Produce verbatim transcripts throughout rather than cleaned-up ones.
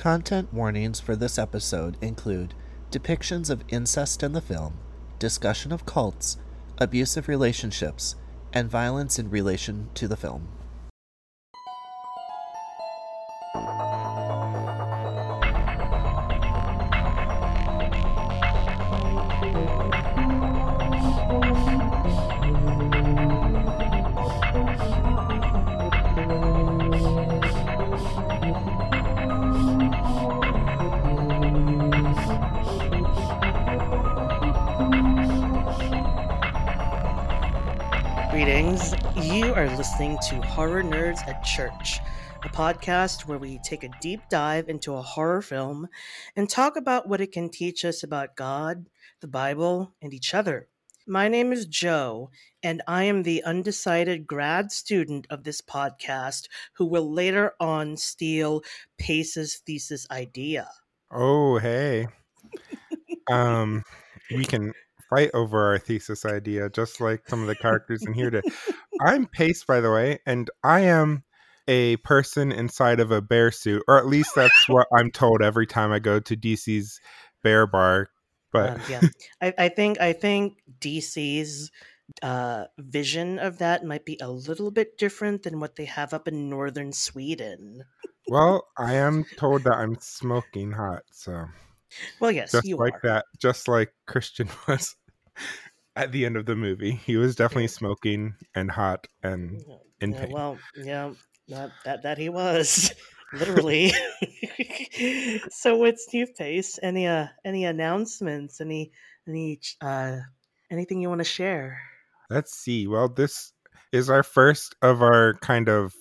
Content warnings for this episode include depictions of incest in the film, discussion of cults, abusive relationships, and violence in relation to the film. Greetings. You are listening to Horror Nerds at Church, a podcast where we take a deep dive into a horror film and talk about what it can teach us about God, the Bible, and each other. My name is Joe, and I am the undecided grad student of this podcast who will later on steal Pace's thesis idea. Oh, hey. um, we can fight over our thesis idea, just like some of the characters in here did. I'm Pace, by the way, and I am a person inside of a bear suit, or at least that's what I'm told every time I go to D C's Bear Bar. But uh, yeah, I, I think I think D C's uh, vision of that might be a little bit different than what they have up in northern Sweden. Well, I am told that I'm smoking hot, so. Well, yes, just you like are. that, just like Christian was. At the end of the movie, he was definitely smoking and hot and in yeah, pain. Well, yeah, that, that, that he was, literally. So what's new, Pace? Any uh, any announcements? Any any uh, anything you want to share? Let's see. Well, this is our first of our kind of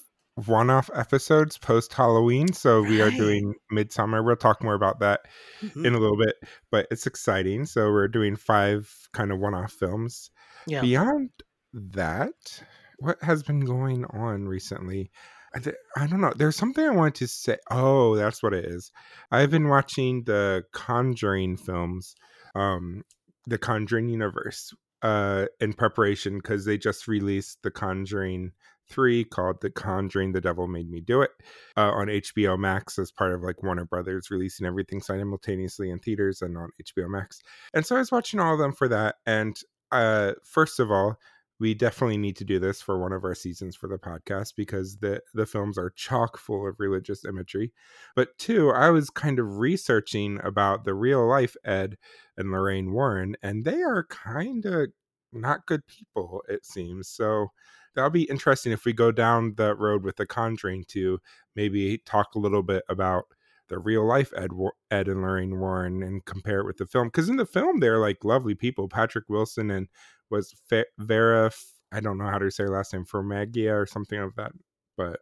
one-off episodes post Halloween, so we right. are doing Midsommar. We'll talk more about that mm-hmm. in a little bit, but it's exciting. So we're doing five kind of one-off films. Yeah. Beyond that, what has been going on recently? I, th- I don't know. There's something I wanted to say. Oh, that's what it is. I've been watching the Conjuring films, um, the Conjuring universe, uh, in preparation because they just released the Conjuring three called The Conjuring: The Devil Made Me Do It uh, on H B O Max as part of like Warner Brothers releasing everything simultaneously in theaters and on H B O Max. And so I was watching all of them for that. And uh, first of all, we definitely need to do this for one of our seasons for the podcast because the, the films are chock full of religious imagery. But two, I was kind of researching about the real life Ed and Lorraine Warren, and they are kind of not good people, it seems. So that'll be interesting if we go down the road with The Conjuring to maybe talk a little bit about the real life Ed, Ed and Lorraine Warren and compare it with the film. Because in the film, they're like lovely people. Patrick Wilson and was Fe- Vera, I don't know how to say her last name, Farmiga or something of that. But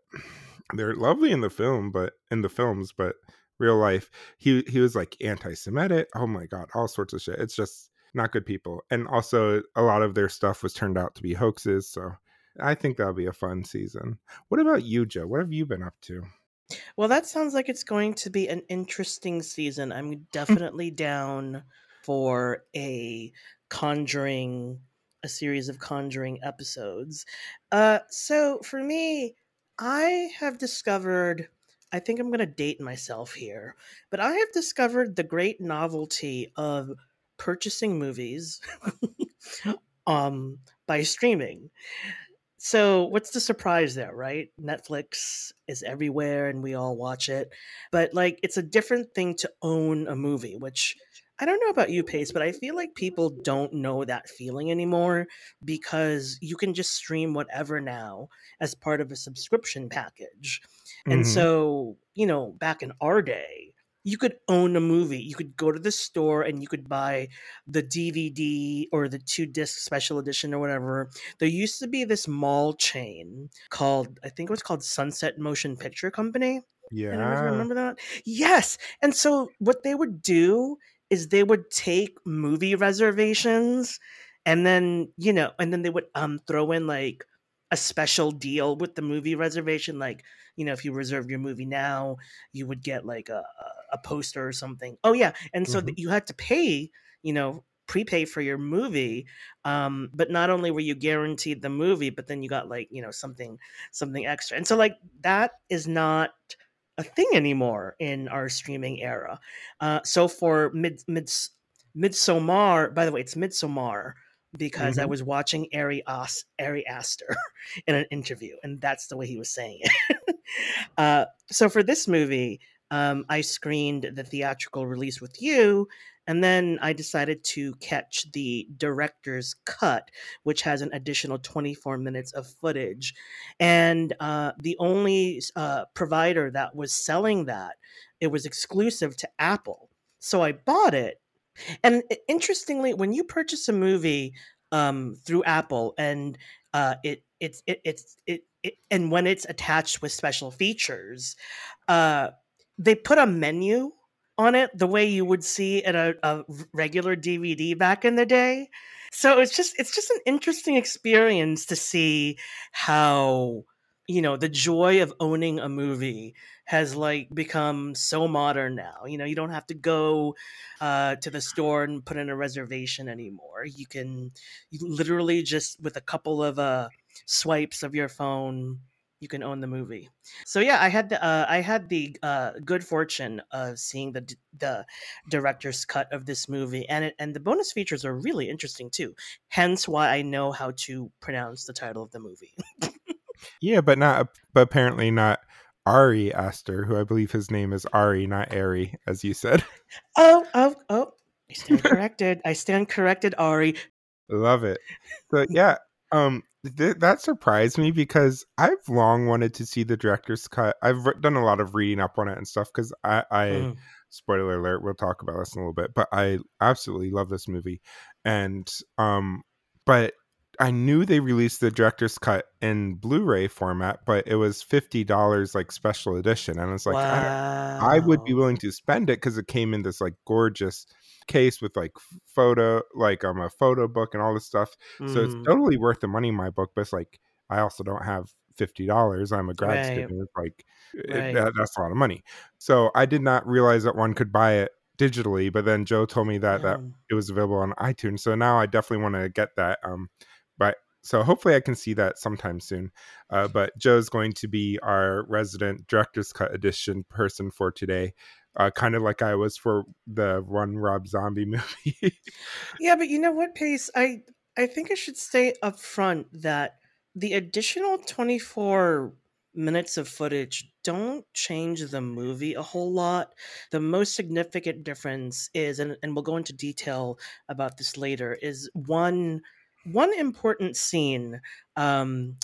they're lovely in the film, but in the films, but real life, he he was like anti-Semitic. Oh my God, all sorts of shit. It's just not good people. And also a lot of their stuff was turned out to be hoaxes. So I think that'll be a fun season. What about you, Joe? What have you been up to? Well, that sounds like it's going to be an interesting season. I'm definitely down for a Conjuring, a series of Conjuring episodes. Uh, so for me, I have discovered, I think I'm going to date myself here, but I have discovered the great novelty of purchasing movies um, by streaming. So what's the surprise there, right? Netflix is everywhere and we all watch it. But like, it's a different thing to own a movie, which I don't know about you, Pace, but I feel like people don't know that feeling anymore because you can just stream whatever now as part of a subscription package. Mm-hmm. And so, you know, back in our day, you could own a movie. You could go to the store and you could buy the D V D or the two disc special edition or whatever. There used to be this mall chain called, I think it was called Sunset Motion Picture Company. Yeah. I don't know if you remember that. Yes. And so what they would do is they would take movie reservations and then, you know, and then they would um throw in like a special deal with the movie reservation. Like, you know, if you reserved your movie now, you would get like a, a poster or something. Oh yeah. And so mm-hmm. you had to pay, you know, prepay for your movie. Um, but not only were you guaranteed the movie, but then you got like, you know, something, something extra. And so like, that is not a thing anymore in our streaming era. Uh, so for mid mid Midsommar, by the way, it's Midsommar because mm-hmm. I was watching Ari As- Ari Aster in an interview, and that's the way he was saying it. uh, so for this movie, um, I screened the theatrical release with you, and then I decided to catch the director's cut, which has an additional twenty-four minutes of footage. And uh, the only uh, provider that was selling that, it was exclusive to Apple. So I bought it. And interestingly, when you purchase a movie um, through Apple and uh, it, it, it, it, it, it, and when it's attached with special features, uh, they put a menu on it the way you would see at a, a regular D V D back in the day. So it's just it's just an interesting experience to see how, you know, the joy of owning a movie has like become so modern now. You know, you don't have to go uh, to the store and put in a reservation anymore. You can you literally just with a couple of uh, swipes of your phone, you can own the movie. So yeah, I had the uh, I had the uh, good fortune of seeing the the director's cut of this movie, and it, and the bonus features are really interesting too. Hence, why I know how to pronounce the title of the movie. yeah, but not but apparently not Ari Aster, who I believe his name is Ari, not Ari, as you said. Oh oh oh! I stand corrected. I stand corrected, Ari. Love it. So yeah. Um, th- that surprised me because I've long wanted to see the director's cut. I've re- done a lot of reading up on it and stuff because I, I mm. spoiler alert, we'll talk about this in a little bit, but I absolutely love this movie. And, um, but I knew they released the director's cut in Blu-ray format, but it was fifty dollars like special edition. And it's like, wow. I, I would be willing to spend it because it came in this like gorgeous case with like photo like um a photo book and all this stuff mm. so it's totally worth the money in my book, but it's like I also don't have fifty dollars. I'm a grad right. student, like right. it, that, that's a lot of money. So I did not realize that one could buy it digitally, but then Joe told me that yeah. that it was available on iTunes, so now I definitely want to get that. Um but so hopefully I can see that sometime soon. Uh but Joe's going to be our resident director's cut edition person for today. Uh, kind of like I was for the one Rob Zombie movie. Yeah, but you know what, Pace? I, I think I should say up front that the additional twenty-four minutes of footage don't change the movie a whole lot. The most significant difference is, and, and we'll go into detail about this later, is one one important scene um,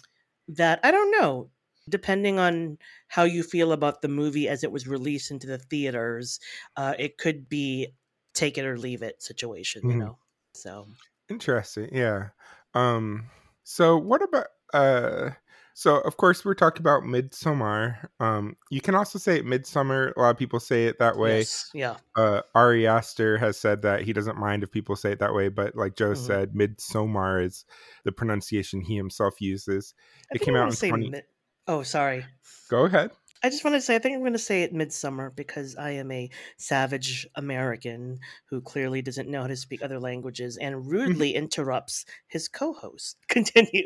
that, I don't know, depending on how you feel about the movie as it was released into the theaters, uh, it could be take it or leave it situation, you mm. know? So interesting. Yeah. Um, so what about, uh, so of course we're talking about Midsommar. Um, you can also say it Midsommar. A lot of people say it that way. Yes, yeah. Uh, Ari Aster has said that he doesn't mind if people say it that way, but like Joe mm-hmm. said, Midsommar is the pronunciation he himself uses. I it came out in twenty- mid- Oh, sorry. Go ahead. I just want to say, I think I'm going to say it Midsommar because I am a savage American who clearly doesn't know how to speak other languages and rudely interrupts his co-host. Continue.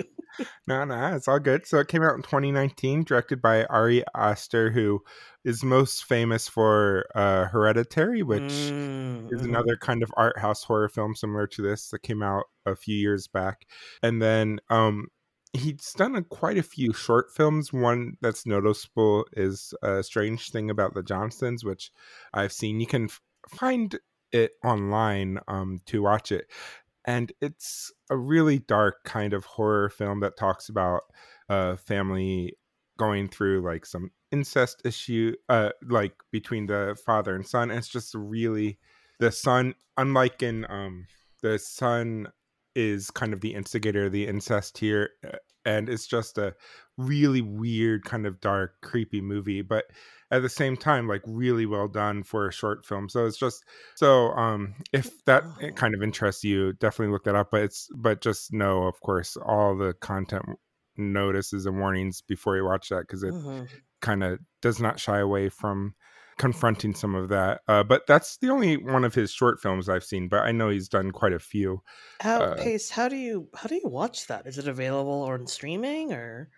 no, no, it's all good. So it came out in twenty nineteen, directed by Ari Aster, who is most famous for uh, Hereditary, which mm-hmm. is another kind of art house horror film similar to this that came out a few years back. And then... um. He's done a, quite a few short films. One that's noticeable is A Strange Thing About the Johnsons, which I've seen. You can f- find it online um, to watch it. And it's a really dark kind of horror film that talks about a family going through like some incest issue, uh, like between the father and son. And it's just really the son, unlike in um, the son... is kind of the instigator of the incest here, and it's just a really weird kind of dark creepy movie, but at the same time like really well done for a short film. So it's just so um if that kind of interests you, definitely look that up, but it's but just know of course all the content notices and warnings before you watch that because it mm-hmm. kind of does not shy away from confronting some of that. Uh but that's the only one of his short films I've seen, but I know he's done quite a few. How uh, Pace, how do you how do you watch that? Is it available on streaming or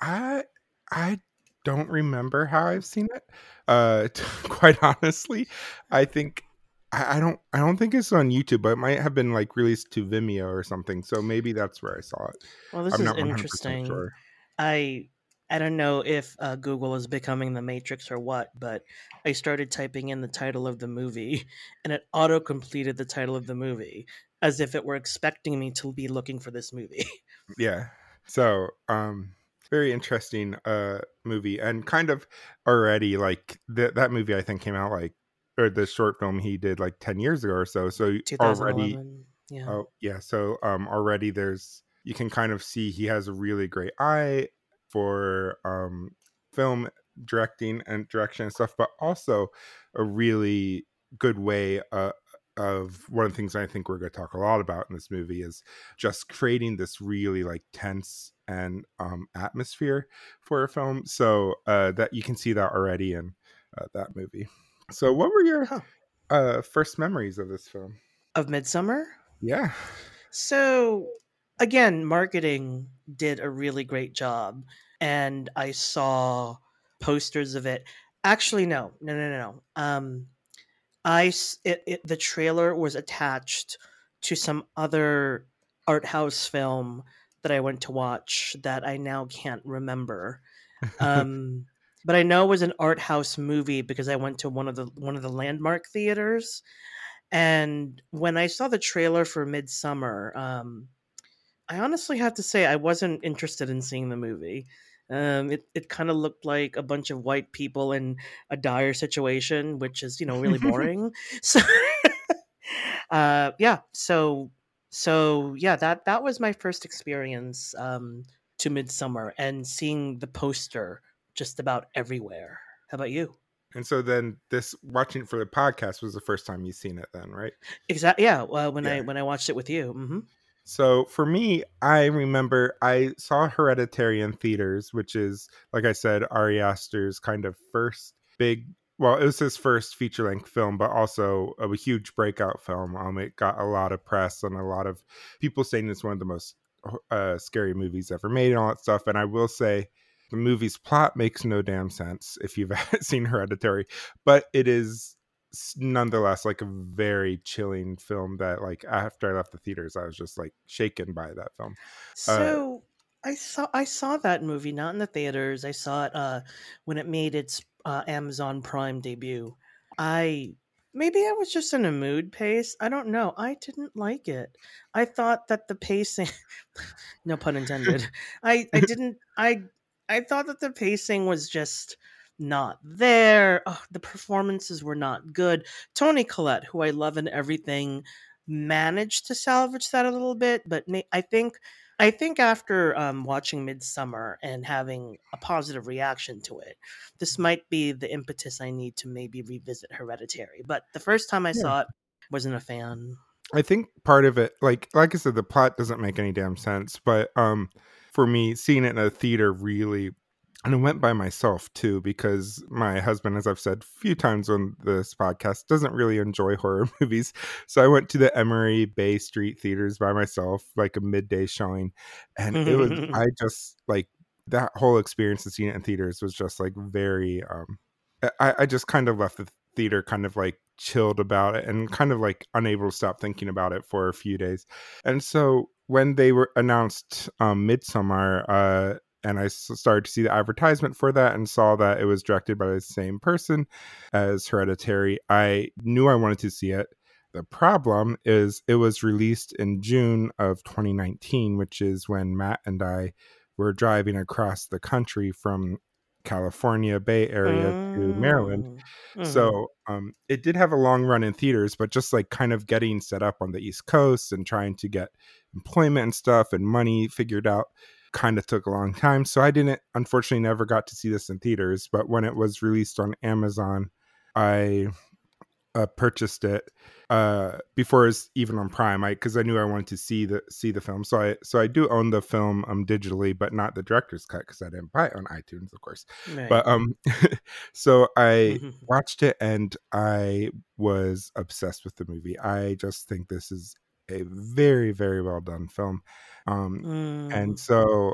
I I don't remember how I've seen it. Uh, t- quite honestly, I think I, I don't. I don't think it's on YouTube, but it might have been like released to Vimeo or something. So maybe that's where I saw it. Well, this I'm is not interesting. Sure. I I don't know if uh, Google is becoming the Matrix or what, but I started typing in the title of the movie, and it auto completed the title of the movie as if it were expecting me to be looking for this movie. Yeah. So, um, very interesting uh, movie, and kind of already like th- that movie I think came out like, or the short film he did like ten years ago or so. So already, yeah. Oh yeah. So um, already there's, you can kind of see he has a really great eye for um, film directing and direction and stuff, but also a really good way uh, of one of the things I think we're going to talk a lot about in this movie is just creating this really like tense and um, atmosphere for a film. So uh, that you can see that already in uh, that movie. So what were your huh. uh, first memories of this film? Of Midsommar? Yeah. So again, marketing did a really great job, and I saw posters of it. Actually, no, no, no, no, no. Um, I, it, it, the trailer was attached to some other art house film that I went to watch that I now can't remember. Um, but I know it was an art house movie because I went to one of the, one of the Landmark theaters. And when I saw the trailer for Midsommar, um, I honestly have to say I wasn't interested in seeing the movie. Um, it it kind of looked like a bunch of white people in a dire situation, which is, you know, really boring. So, uh, yeah. So, so yeah, that, that was my first experience um, to Midsommar, and seeing the poster just about everywhere. How about you? And so then this watching it for the podcast was the first time you've seen it then, right? Exactly. Yeah. Well, when yeah. I, when I watched it with you. Mm-hmm. So for me, I remember I saw Hereditary in theaters, which is, like I said, Ari Aster's kind of first big, well, it was his first feature-length film, but also a huge breakout film. Um, it got a lot of press and a lot of people saying it's one of the most uh, scary movies ever made and all that stuff. And I will say the movie's plot makes no damn sense if you've seen Hereditary, but it is nonetheless like a very chilling film that, like, after I left the theaters I was just like shaken by that film. So uh, I saw I saw that movie not in the theaters. I saw it uh when it made its uh, Amazon Prime debut. I maybe I was just in a mood pace, I don't know. I didn't like it. I thought that the pacing no pun intended. I I didn't I I thought that the pacing was just not there. Oh, the performances were not good. Toni Collette, who I love and everything, managed to salvage that a little bit, but I think I think after um, watching Midsommar and having a positive reaction to it, this might be the impetus I need to maybe revisit Hereditary. But the first time I yeah. saw it, wasn't a fan. I think part of it, like like I said, the plot doesn't make any damn sense, but um, for me, seeing it in a theater really. And I went by myself, too, because my husband, as I've said a few times on this podcast, doesn't really enjoy horror movies. So I went to the Emery Bay Street theaters by myself, like a midday showing. And it was, I just, like, that whole experience of seeing it in theaters was just, like, very, um, I, I just kind of left the theater kind of, like, chilled about it and kind of, like, unable to stop thinking about it for a few days. And so when they were announced um, Midsommar, uh, and I started to see the advertisement for that and saw that it was directed by the same person as Hereditary. I knew I wanted to see it. The problem is it was released in June of twenty nineteen, which is when Matt and I were driving across the country from California Bay Area mm. to Maryland. Mm. So um, it did have a long run in theaters, but just like kind of getting set up on the East Coast and trying to get employment and stuff and money figured out kind of took a long time. So I didn't, unfortunately, never got to see this in theaters. But when it was released on Amazon, I uh, purchased it uh, before it was even on Prime, because I, I knew I wanted to see the see the film. So I so I do own the film um, digitally, but not the director's cut because I didn't buy it on iTunes, of course. Right. But um, so I watched it and I was obsessed with the movie. I just think this is a very, very well done film. Um, mm. And so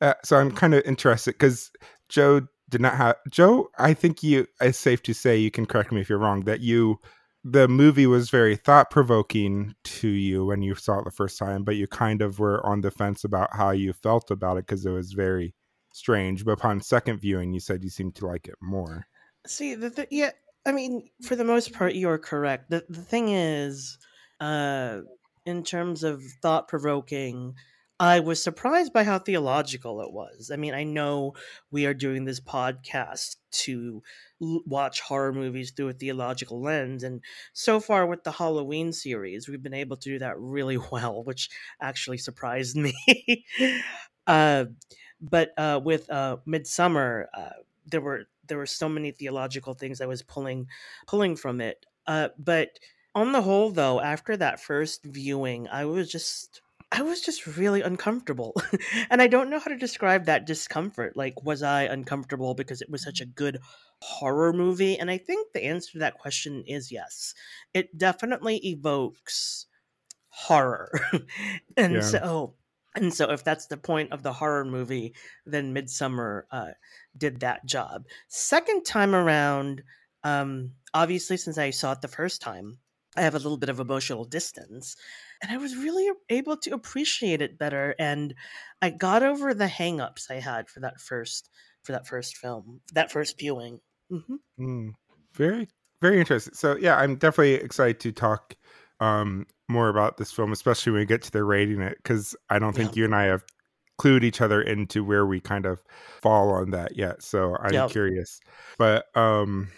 uh, so I'm kind of interested because Joe did not have... Joe, I think you it's safe to say, you can correct me if you're wrong, that you... the movie was very thought-provoking to you when you saw it the first time, but you kind of were on the fence about how you felt about it because it was very strange. But upon second viewing, you said you seemed to like it more. See, the th- yeah, I mean, for the most part, you're correct. The the thing is, uh, in terms of thought-provoking, I was surprised by how theological it was. I mean, I know we are doing this podcast to watch horror movies through a theological lens, and so far with the Halloween series we've been able to do that really well, which actually surprised me. uh but uh with uh Midsommar, uh, there were there were so many theological things I was pulling pulling from it. Uh but on the whole, though, after that first viewing, I was just I was just really uncomfortable. And I don't know how to describe that discomfort. Like, was I uncomfortable because it was such a good horror movie? And I think the answer to that question is yes. It definitely evokes horror. and yeah. so and so if that's the point of the horror movie, then Midsommar uh, did that job. Second time around, um, obviously, since I saw it the first time, I have a little bit of emotional distance, and I was really able to appreciate it better. And I got over the hangups I had for that first, for that first film, that first viewing. Mm-hmm. Mm, very, very interesting. So yeah, I'm definitely excited to talk um, more about this film, especially when we get to the rating it, because I don't think yeah. you and I have clued each other into where we kind of fall on that yet. So I'm yep. curious, but um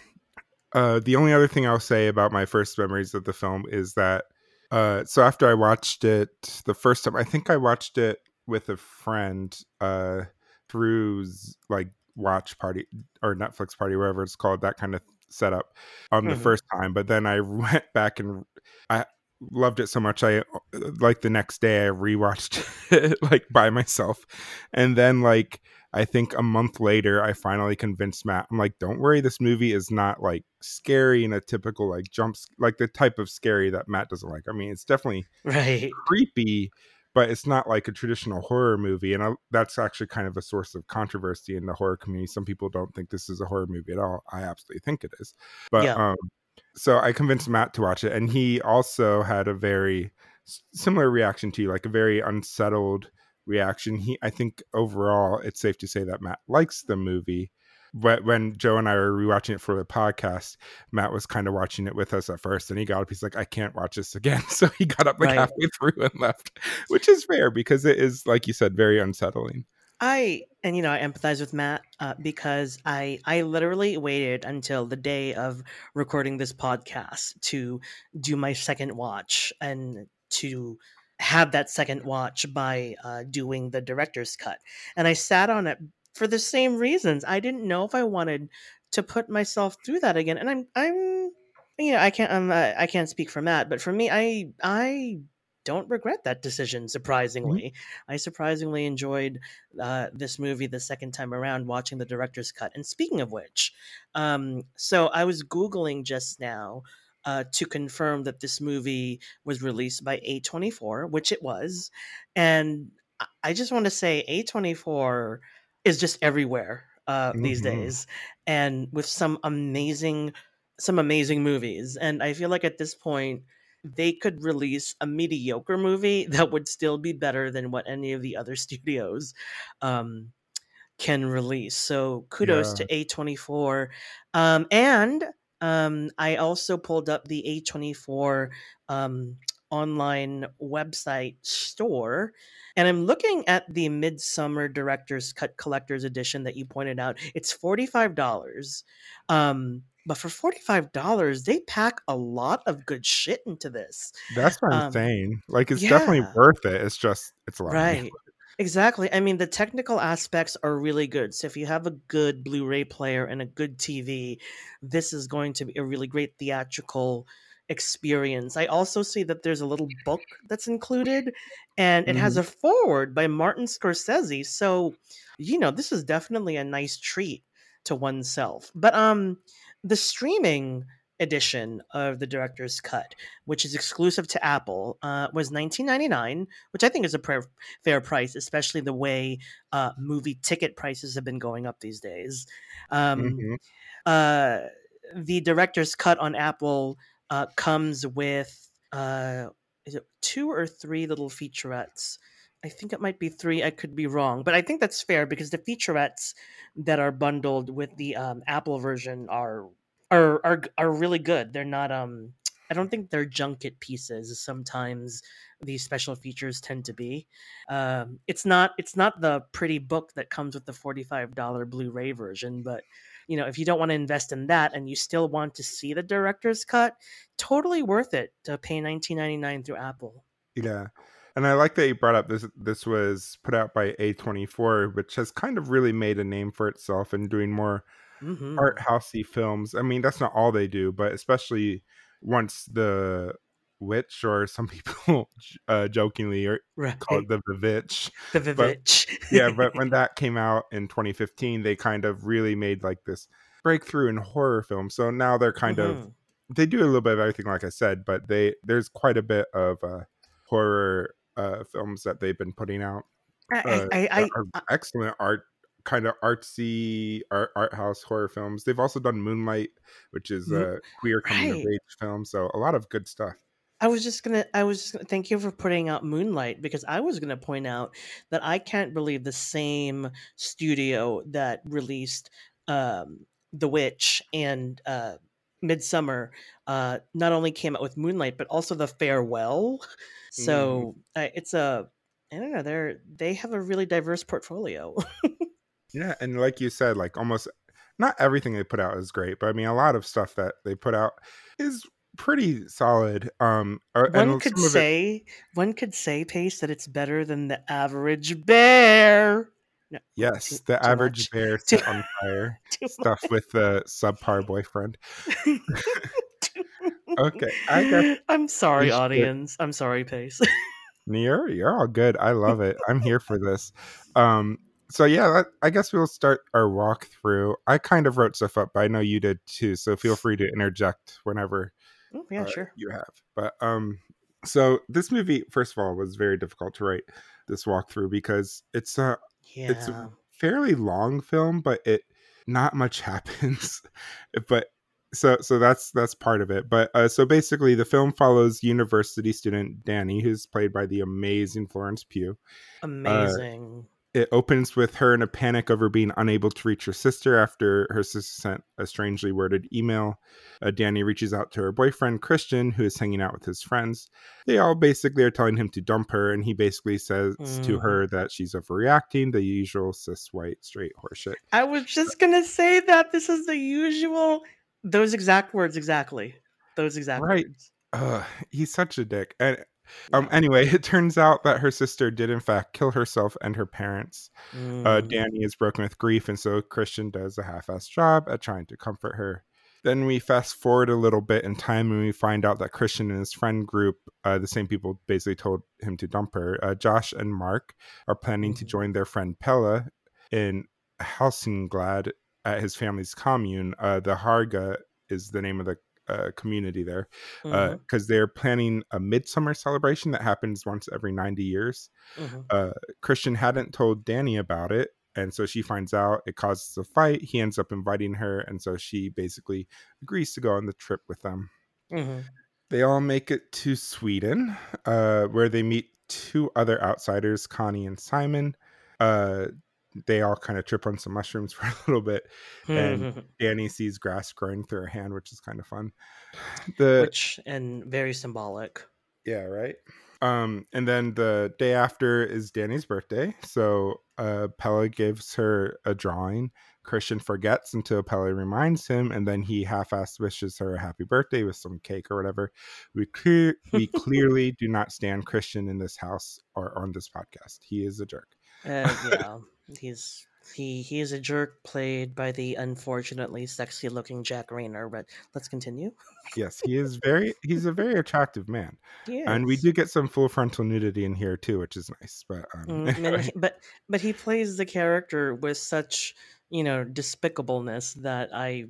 Uh, the only other thing I'll say about my first memories of the film is that, uh, so after I watched it the first time, I think I watched it with a friend uh, through like watch party or Netflix party, whatever it's called, that kind of setup um, mm-hmm. the first time. But then I went back and I loved it so much. I like the next day I rewatched it like by myself. And then like, I think a month later, I finally convinced Matt. I'm like, don't worry, this movie is not like scary in a typical like jumps, like the type of scary that Matt doesn't like. I mean, it's definitely right. creepy, but it's not like a traditional horror movie. And I, that's actually kind of a source of controversy in the horror community. Some people don't think this is a horror movie at all. I absolutely think it is. But yeah. um, so I convinced Matt to watch it. And he also had a very similar reaction to you, like a very unsettled reaction. He, I think overall, it's safe to say that Matt likes the movie. But when Joe and I were rewatching it for the podcast, Matt was kind of watching it with us at first, and he got up. He's like, "I can't watch this again," so he got up like right. halfway through and left, which is fair because it is, like you said, very unsettling. I and you know I empathize with Matt uh, because I I literally waited until the day of recording this podcast to do my second watch and to have that second watch by uh, doing the director's cut. And I sat on it for the same reasons. I didn't know if I wanted to put myself through that again. And I'm, I'm, you know, I can't, I'm, uh, I can't speak for Matt, but for me, I, I don't regret that decision. Surprisingly, mm-hmm. I surprisingly enjoyed uh, this movie the second time around watching the director's cut. And speaking of which, um, so I was Googling just now, Uh, to confirm that this movie was released by A twenty-four, which it was. And I just want to say A twenty-four is just everywhere uh, mm-hmm. these days, and with some amazing, some amazing movies. And I feel like at this point, they could release a mediocre movie that would still be better than what any of the other studios um, can release. So kudos yeah. to A twenty-four. Um, and... Um, I also pulled up the A twenty-four um, online website store, and I'm looking at the Midsommar Director's Cut Collector's Edition that you pointed out. It's forty-five dollars. Um, but for forty-five dollars, they pack a lot of good shit into this. That's what I'm um, saying. Like, it's yeah. definitely worth it. It's just, it's a lot right. of money. Exactly. I mean, the technical aspects are really good. So if you have a good Blu-ray player and a good T V, this is going to be a really great theatrical experience. I also see that there's a little book that's included, and it mm. has a foreword by Martin Scorsese. So, you know, this is definitely a nice treat to oneself. But um, the streaming edition of the director's cut, which is exclusive to Apple, uh, was nineteen ninety-nine dollars, which I think is a pr- fair price, especially the way uh, movie ticket prices have been going up these days. Um, mm-hmm. uh, the director's cut on Apple uh, comes with uh, is it two or three little featurettes? I think it might be three. I could be wrong, but I think that's fair because the featurettes that are bundled with the um, Apple version are are are are really good. They're not. Um, I don't think they're junket pieces. Sometimes these special features tend to be. Um, it's not. It's not the pretty book that comes with the forty-five dollars Blu-ray version, but. You know, if you don't want to invest in that and you still want to see the director's cut, totally worth it to pay nineteen ninety-nine dollars through Apple. Yeah. And I like that you brought up this. This was put out by A twenty-four, which has kind of really made a name for itself in doing more mm-hmm. art housey films. I mean, that's not all they do, but especially once The Witch, or some people uh, jokingly or right. call it The Vitch. The Vitch. Yeah, but when that came out in twenty fifteen, they kind of really made like this breakthrough in horror films. So now they're kind mm-hmm. of, they do a little bit of everything, like I said, but they there's quite a bit of uh, horror uh, films that they've been putting out. Uh, I, I, I, I, excellent art, kind of artsy art, art house horror films. They've also done Moonlight, which is a queer coming right. of age film. So a lot of good stuff. I was just going to, I was, thank you for putting out Moonlight, because I was going to point out that I can't believe the same studio that released um, The Witch and uh, Midsommar uh, not only came out with Moonlight, but also The Farewell. So mm. uh, it's a, I don't know, they're, they have a really diverse portfolio. Yeah. And like you said, like almost not everything they put out is great, but I mean, a lot of stuff that they put out is pretty solid. Um, one and could say, it... one could say, Pace, that it's better than The Average Bear. No, yes, too, The too Average much. Bear set on fire stuff much. With the subpar boyfriend. Okay, I got... I'm sorry, audience. I'm sorry, Pace. You're you're all good. I love it. I'm here for this. Um, so yeah, I guess we'll start our walkthrough. I kind of wrote stuff up, but I know you did too. So feel free to interject whenever. Oh, yeah, uh, sure. You have. But um, so this movie, first of all, was very difficult to write this walkthrough because it's a yeah. it's a fairly long film, but it not much happens. but so so that's that's part of it. But uh, so basically, the film follows university student Danny, who's played by the amazing Florence Pugh. Amazing. Uh, It opens with her in a panic over being unable to reach her sister after her sister sent a strangely worded email. Uh, Danny reaches out to her boyfriend, Christian, who is hanging out with his friends. They all basically are telling him to dump her, and he basically says mm. to her that she's overreacting, the usual cis, white, straight horseshit. I was just going to say that. This is the usual. Those exact words, exactly. Those exact right. words. Right. He's such a dick. And Um, anyway, it turns out that her sister did, in fact, kill herself and her parents. Mm. Uh, Danny is broken with grief, and so Christian does a half-assed job at trying to comfort her. Then we fast forward a little bit in time, and we find out that Christian and his friend group, uh, the same people basically told him to dump her, uh, Josh and Mark, are planning mm. to join their friend Pella in Hälsingland at his family's commune. Uh, the Harga is the name of the Uh, community there because mm-hmm. uh, they're planning a Midsommar celebration that happens once every ninety years. Mm-hmm. Uh, Christian hadn't told Danny about it, and so she finds out. It causes a fight. He ends up inviting her, and so she basically agrees to go on the trip with them. Mm-hmm. They all make it to Sweden, uh, where they meet two other outsiders, Connie and Simon. Uh, they all kind of trip on some mushrooms for a little bit, and Danny sees grass growing through her hand, which is kind of fun. The which and very symbolic. Yeah, right. Um, and then the day after is Danny's birthday, so uh, Pella gives her a drawing. Christian forgets until Pella reminds him, and then he half-assed wishes her a happy birthday with some cake or whatever. We clear we clearly do not stand Christian in this house or on this podcast. He is a jerk. Uh, yeah. He's he he is a jerk played by the unfortunately sexy looking Jack Reynor, but let's continue. Yes, he is very he's a very attractive man. He is. And we do get some full frontal nudity in here too, which is nice. But um, anyway. but but he plays the character with such, you know, despicableness that I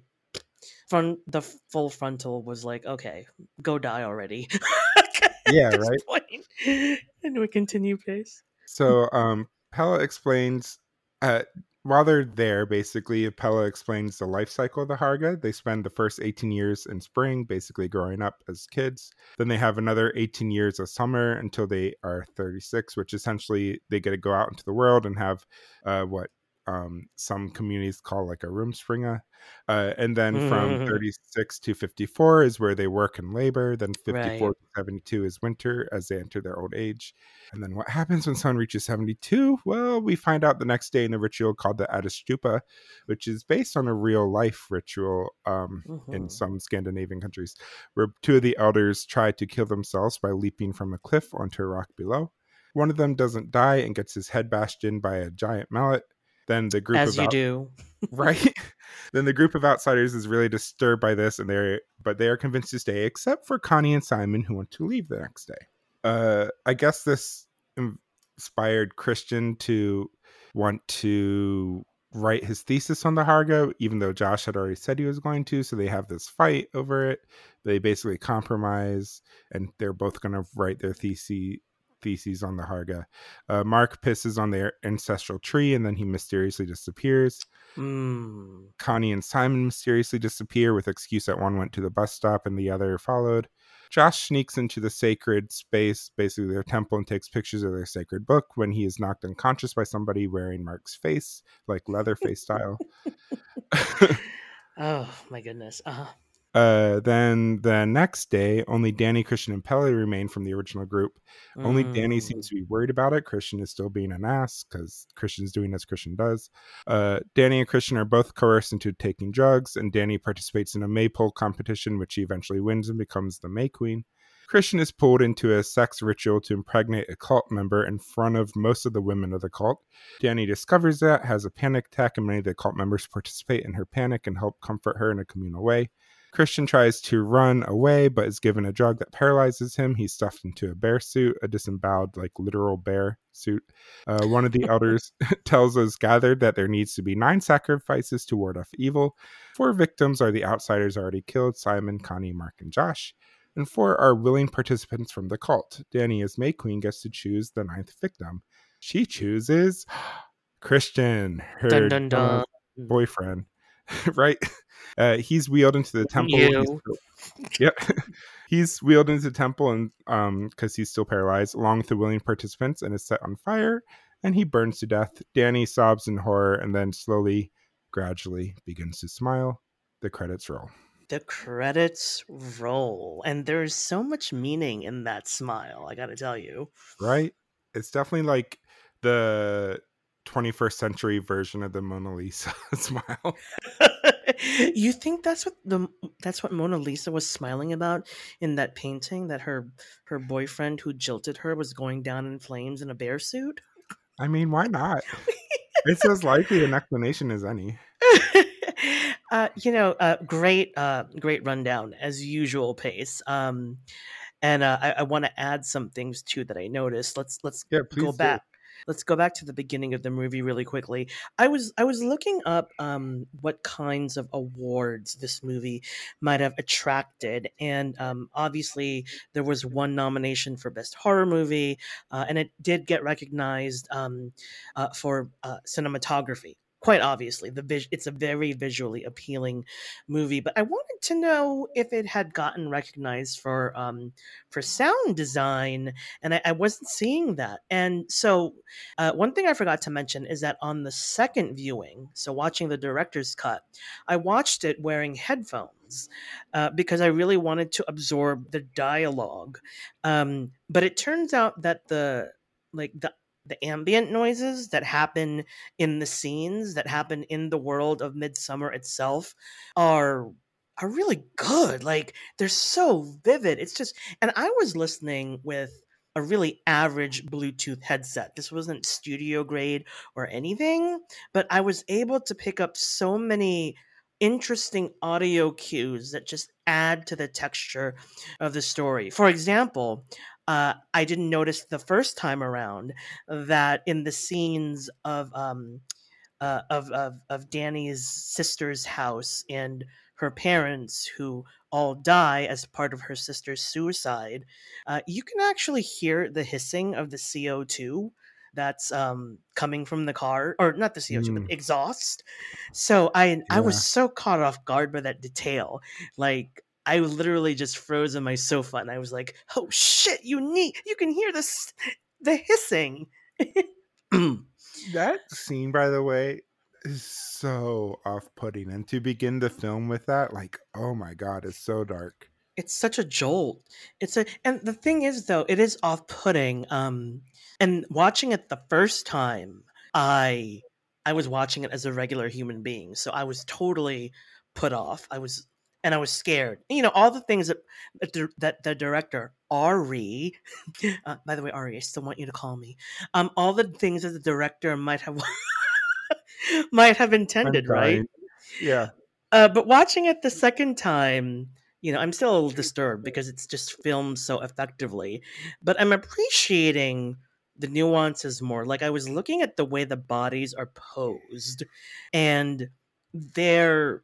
From the full frontal was like, okay, go die already. Yeah, right. Point. And we continue pace. So um, Pella explains, uh, while they're there, basically, Pella explains the life cycle of the Harga. They spend the first eighteen years in spring, basically growing up as kids. Then they have another eighteen years of summer until they are thirty-six, which essentially they get to go out into the world and have uh, what um, some communities call like a Rumspringa. Uh, and then mm-hmm. from thirty-six to fifty-four is where they work and labor. Then fifty-four right. to seventy-two is winter as they enter their old age. And then what happens when someone reaches seventy-two? Well, we find out the next day in a ritual called the Ättestupa, which is based on a real life ritual um, mm-hmm. in some Scandinavian countries, where two of the elders try to kill themselves by leaping from a cliff onto a rock below. One of them doesn't die and gets his head bashed in by a giant mallet. Then the group as of you out- do, right? Then the group of outsiders is really disturbed by this, and they're but they are convinced to stay, except for Connie and Simon, who want to leave the next day. Uh, I guess this inspired Christian to want to write his thesis on the Harga, even though Josh had already said he was going to. So they have this fight over it. They basically compromise, and they're both going to write their thesis. Theses on the Harga. Uh, Mark pisses on their ancestral tree and then he mysteriously disappears. Mm. Connie and Simon mysteriously disappear with excuse that one went to the bus stop and the other followed. Josh sneaks into the sacred space, basically their temple, and takes pictures of their sacred book when he is knocked unconscious by somebody wearing Mark's face, like Leatherface style. Oh my goodness. Uh-huh. Uh, then the next day, only Danny, Christian, and Pelle remain from the original group. Mm. Only Danny seems to be worried about it. Christian is still being an ass because Christian's doing as Christian does. Uh, Danny and Christian are both coerced into taking drugs, and Danny participates in a maypole competition, which he eventually wins and becomes the May Queen. Christian is pulled into a sex ritual to impregnate a cult member in front of most of the women of the cult. Danny discovers that, has a panic attack, and many of the cult members participate in her panic and help comfort her in a communal way. Christian tries to run away, but is given a drug that paralyzes him. He's stuffed into a bear suit, a disemboweled, like, literal bear suit. Uh, one of the elders tells those gathered that there needs to be nine sacrifices to ward off evil. Four victims are the outsiders already killed, Simon, Connie, Mark, and Josh. And four are willing participants from the cult. Danny, as May Queen, gets to choose the ninth victim. She chooses Christian, her dun, dun, dun. boyfriend. Right? Uh, he's wheeled into the temple. He's, yep. He's wheeled into the temple and um because he's still paralyzed, along with the willing participants, and is set on fire, and he burns to death. Danny sobs in horror and then slowly, gradually begins to smile. The credits roll. The credits roll. And there's so much meaning in that smile, I gotta tell you. Right? It's definitely like the twenty-first century version of the Mona Lisa smile. You think that's what the that's what Mona Lisa was smiling about in that painting, that her her boyfriend who jilted her was going down in flames in a bear suit? I mean, why not? It's as likely an explanation as any. Uh, you know, uh, great uh, great rundown as usual, Pace. Um, and uh, I, I want to add some things too that I noticed. Let's let's yeah, go do. back. Let's go back to the beginning of the movie really quickly. I was I was looking up um, what kinds of awards this movie might have attracted, and um, obviously there was one nomination for Best Horror Movie, uh, and it did get recognized um, uh, for uh, cinematography. Quite obviously, the vis- it's a very visually appealing movie. But I wanted to know if it had gotten recognized for um, for sound design, and I, I wasn't seeing that. And so, uh, one thing I forgot to mention is that on the second viewing, so watching the director's cut, I watched it wearing headphones uh, because I really wanted to absorb the dialogue. Um, but it turns out that the like the the ambient noises that happen in the scenes that happen in the world of Midsommar itself are are really good. Like, they're so vivid. It's just, and I was listening with a really average Bluetooth headset. This wasn't studio grade or anything, but I was able to pick up so many interesting audio cues that just add to the texture of the story. For example, Uh, I didn't notice the first time around that in the scenes of um, uh, of, of of Danny's sister's house and her parents, who all die as part of her sister's suicide, uh, you can actually hear the hissing of the C O two that's um, coming from the car, or not the C O two, mm. but exhaust. So I yeah. I was so caught off guard by that detail. Like, I literally just froze on my sofa, and I was like, oh shit, you need, you can hear this, the hissing. That scene, by the way, is so off-putting, and to begin the film with that, like, oh my god, it's so dark. It's such a jolt. It's a, and the thing is, though, it is off-putting. Um, and watching it the first time, I, I was watching it as a regular human being, so I was totally put off. I was, and I was scared. You know, all the things that that the director Ari, uh, by the way, Ari, I still want you to call me. Um, all the things that the director might have. might have intended, right? Yeah. Uh, but watching it the second time, you know, I'm still a little disturbed because it's just filmed so effectively. But I'm appreciating the nuances more. Like, I was looking at the way the bodies are posed, and they're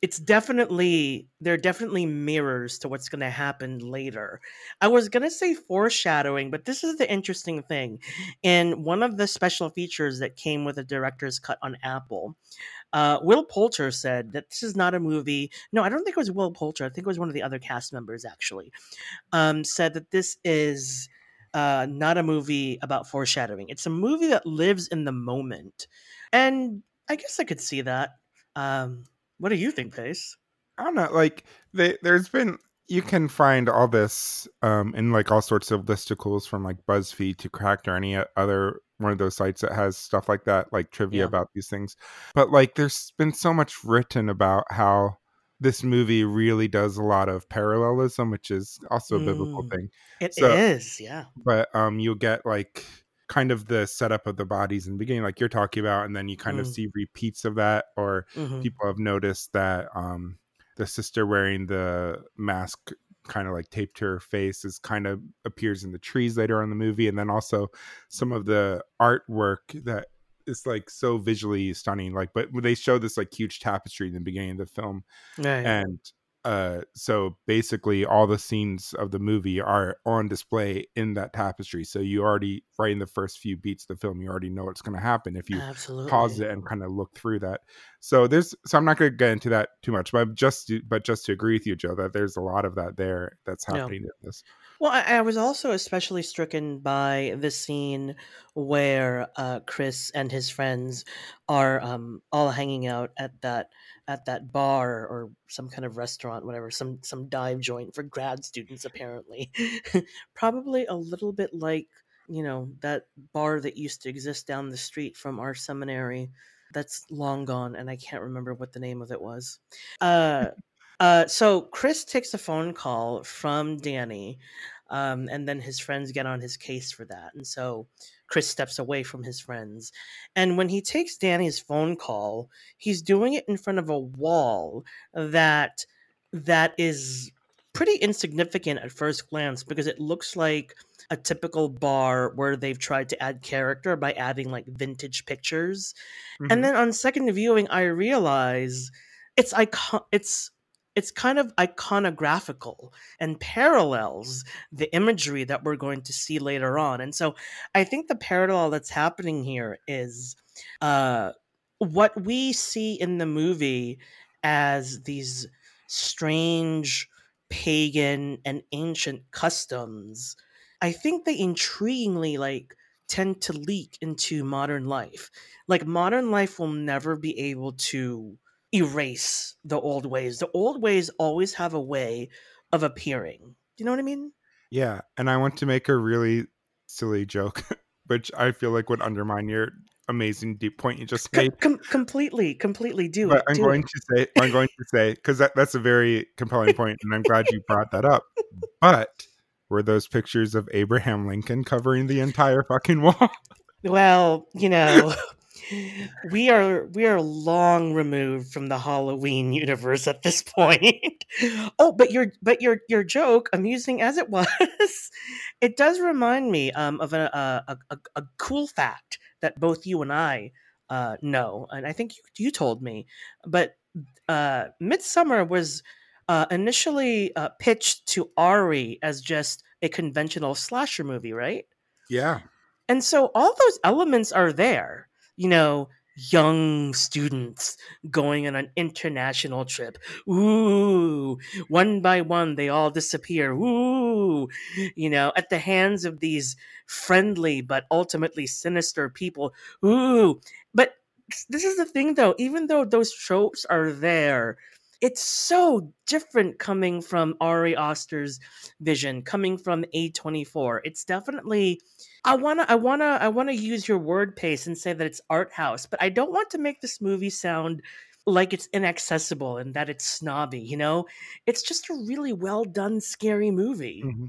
it's definitely they're definitely mirrors to what's going to happen later. I was going to say foreshadowing, but this is the interesting thing. In one of the special features that came with a director's cut on Apple, uh, Will Poulter said that this is not a movie. No, I don't think it was Will Poulter. I think it was one of the other cast members, actually, um, said that this is uh, not a movie about foreshadowing. It's a movie that lives in the moment. And I guess I could see that. Um, What do you think, Pace? I don't know. Like, they, there's been, you can find all this um, in like all sorts of listicles from like BuzzFeed to Cracked or any other one of those sites that has stuff like that, like trivia yeah. about these things. But like, there's been so much written about how this movie really does a lot of parallelism, which is also a mm, biblical thing. It so, is, yeah. But um, you'll get like kind of the setup of the bodies in the beginning, like you're talking about, and then you kind mm. of see repeats of that, or mm-hmm. people have noticed that um, the sister wearing the mask kind of like taped to her face is kind of appears in the trees later on in the movie. And then also some of the artwork that is like so visually stunning, like, but they show this like huge tapestry in the beginning of the film. Right. And Uh, so basically all the scenes of the movie are on display in that tapestry. So you already, right in the first few beats of the film, you already know what's going to happen if you Absolutely. Pause it and kind of look through that. So there's, so I'm not going to get into that too much, but just, to, but just to agree with you, Joe, that there's a lot of that there that's happening yeah. in this. Well, I, I was also especially stricken by the scene where uh, Chris and his friends are um, all hanging out at that, at that bar or some kind of restaurant, whatever, some some dive joint for grad students, apparently. Probably a little bit like, you know, that bar that used to exist down the street from our seminary that's long gone, and I can't remember what the name of it was. Uh, uh, so Chris takes a phone call from Danny, um, and then his friends get on his case for that. And so Chris steps away from his friends. And when he takes Danny's phone call, he's doing it in front of a wall that that is pretty insignificant at first glance, because it looks like a typical bar where they've tried to add character by adding like vintage pictures. Mm-hmm. And then on second viewing, I realize it's icon- it's it's kind of iconographical and parallels the imagery that we're going to see later on. And so I think the parallel that's happening here is uh, what we see in the movie as these strange pagan and ancient customs. I think they intriguingly like tend to leak into modern life. Like, modern life will never be able to erase the old ways. The old ways always have a way of appearing. Do you know what I mean? Yeah. And I want to make a really silly joke, which I feel like would undermine your amazing deep point you just made. Com- completely, completely do but it. I'm do going it. to say, I'm going to say, because that, that's a very compelling point, and I'm glad you brought that up. But were those pictures of Abraham Lincoln covering the entire fucking wall? Well, you know... We are we are long removed from the Halloween universe at this point. Oh, but your but your your joke, amusing as it was, it does remind me um, of a a, a a cool fact that both you and I uh, know, and I think you, you told me. But uh, Midsommar was uh, initially uh, pitched to Ari as just a conventional slasher movie, right? Yeah. And so all those elements are there, you know, young students going on an international trip. Ooh, one by one, they all disappear. Ooh, you know, at the hands of these friendly but ultimately sinister people. Ooh, but this is the thing, though. Even though those tropes are there, it's so different coming from Ari Aster's vision, coming from A twenty-four. It's definitely, I wanna, I wanna, I wanna use your word, Pace, and say that it's art house, but I don't want to make this movie sound like it's inaccessible and that it's snobby. You know, it's just a really well done, scary movie. Mm-hmm.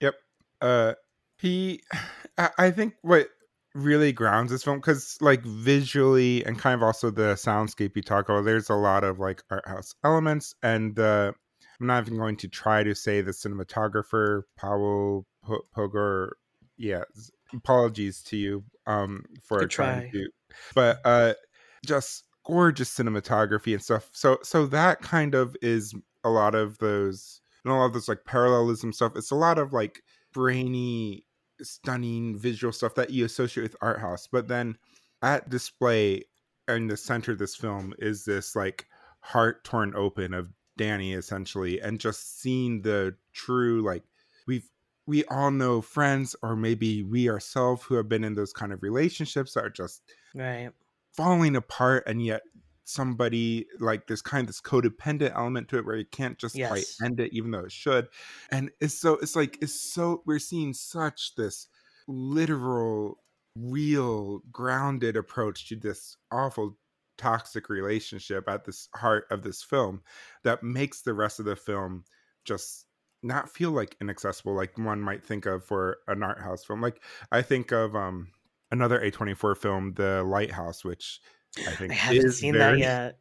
Yep. Uh, he, I, I think what really grounds this film, because like visually and kind of also the soundscape you talk about, there's a lot of like art house elements, and uh I'm not even going to try to say the cinematographer Paolo Pogor. Yeah, apologies to you um for trying to, but uh just gorgeous cinematography and stuff, so so that kind of is a lot of those, and a lot of this like parallelism stuff. It's a lot of like brainy, stunning visual stuff that you associate with art house, but then at display in the center of this film is this like heart torn open of Danny, essentially, and just seeing the true, like we've we all know friends, or maybe we ourselves who have been in those kind of relationships that are just right falling apart, and yet somebody, like there's kind of this codependent element to it where you can't just yes. quite end it, even though it should. And it's so it's like it's so we're seeing such this literal, real, grounded approach to this awful toxic relationship at this heart of this film that makes the rest of the film just not feel like inaccessible, like one might think of for an art house film. Like I think of um another A twenty-four film, The Lighthouse, which I think I haven't seen very, that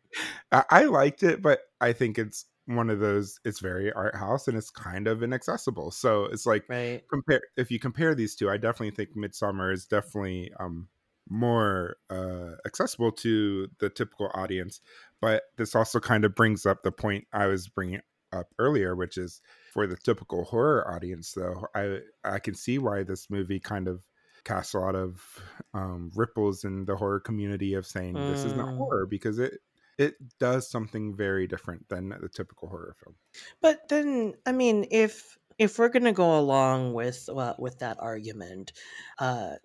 yet. I liked it, but I think it's one of those, it's very art house and it's kind of inaccessible. So it's like, right. compare if you compare these two, I definitely think Midsommar is definitely um, more uh, accessible to the typical audience. But this also kind of brings up the point I was bringing up earlier, which is for the typical horror audience, though, I, I can see why this movie kind of cast a lot of um ripples in the horror community of saying mm. this is not horror, because it it does something very different than the typical horror film. But then I mean, if if we're gonna go along with well, with that argument, uh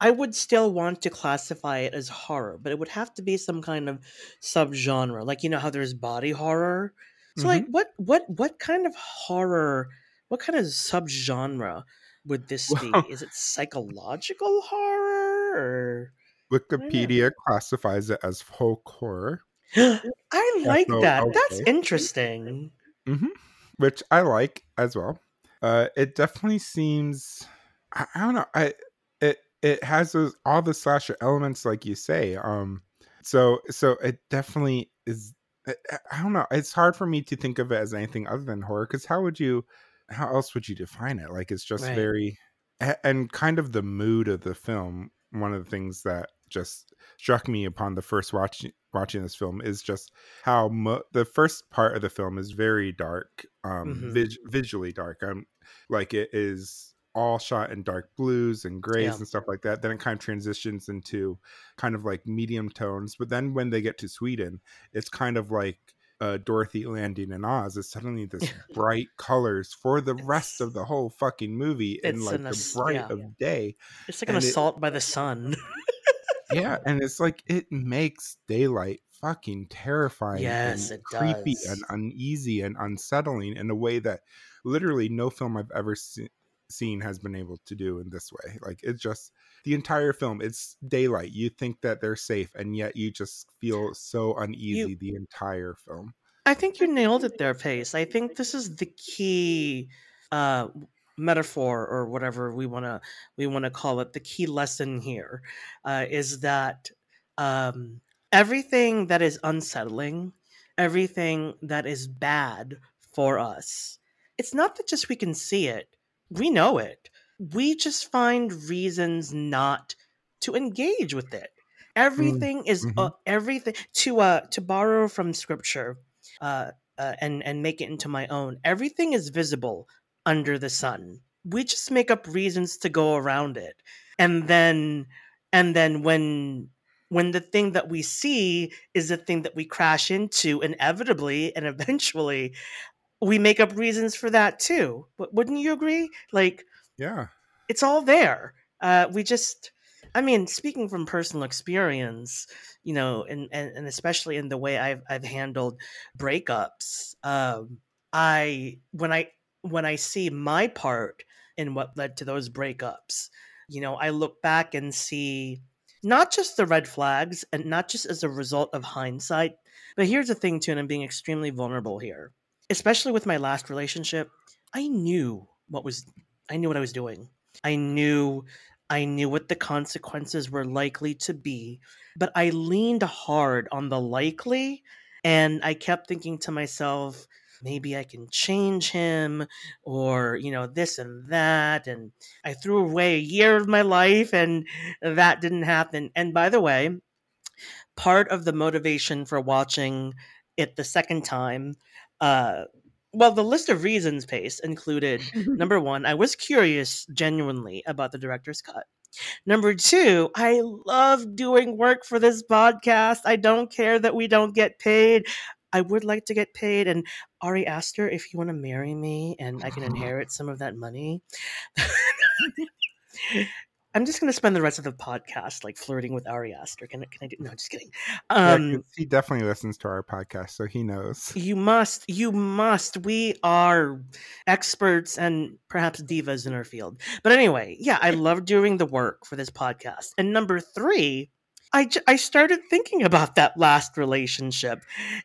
I would still want to classify it as horror, but it would have to be some kind of subgenre, like you know how there's body horror, so mm-hmm. like what what what kind of horror, what kind of subgenre would this be? Well, is it psychological horror? Or... Wikipedia classifies it as folk horror. I like F O L K. That. That's interesting. Mm-hmm. Which I like as well. Uh, it definitely seems, I, I don't know. I it it has those all the slasher elements, like you say. Um, so so it definitely is. I, I don't know. It's hard for me to think of it as anything other than horror, because how would you? How else would you define it? Like it's just right. very, and kind of the mood of the film. One of the things that just struck me upon the first watch watching this film is just how mo- the first part of the film is very dark, um, mm-hmm. vis- visually dark. Um, like it is all shot in dark blues and grays yeah. and stuff like that. Then it kind of transitions into kind of like medium tones. But then when they get to Sweden, it's kind of like Uh, Dorothy landing in Oz, is suddenly this bright colors for the it's, rest of the whole fucking movie in like an, the bright yeah. of day. It's like and an assault it, by the sun. Yeah, and it's like it makes daylight fucking terrifying, yes, and it creepy does. And uneasy and unsettling in a way that literally no film I've ever se- seen has been able to do in this way. Like it's just the entire film, it's daylight, you think that they're safe, and yet you just feel so uneasy you, the entire film. I think you nailed it there, Pace. I think this is the key uh metaphor, or whatever we want to we want to call it. The key lesson here uh is that um everything that is unsettling, everything that is bad for us, it's not that just we can see it, we know it. We just find reasons not to engage with it. Everything mm-hmm. is uh, everything to uh to borrow from scripture, uh, uh and and make it into my own. Everything is visible under the sun. We just make up reasons to go around it, and then and then when when the thing that we see is the thing that we crash into inevitably and eventually, we make up reasons for that too. But wouldn't you agree? Like, yeah, it's all there. Uh, we just. I mean, speaking from personal experience, you know, and, and, and especially in the way I've I've handled breakups, um, I when I when I see my part in what led to those breakups, you know, I look back and see not just the red flags and not just as a result of hindsight, but here's the thing too, and I'm being extremely vulnerable here, especially with my last relationship. I knew what was I knew what I was doing. I knew. I knew what the consequences were likely to be, but I leaned hard on the likely, and I kept thinking to myself, maybe I can change him, or, you know, this and that. And I threw away a year of my life, and that didn't happen. And by the way, part of the motivation for watching it the second time, uh, well, the list of reasons, Pace, included, number one, I was curious genuinely about the director's cut. Number two, I love doing work for this podcast. I don't care that we don't get paid. I would like to get paid. And Ari Aster, if you want to marry me and I can inherit some of that money. I'm just going to spend the rest of the podcast like flirting with Ari Aster. Can, can I do? No, just kidding. Um, yeah, he definitely listens to our podcast, so he knows. You must. You must. We are experts and perhaps divas in our field. But anyway, yeah, I love doing the work for this podcast. And number three, I, I started thinking about that last relationship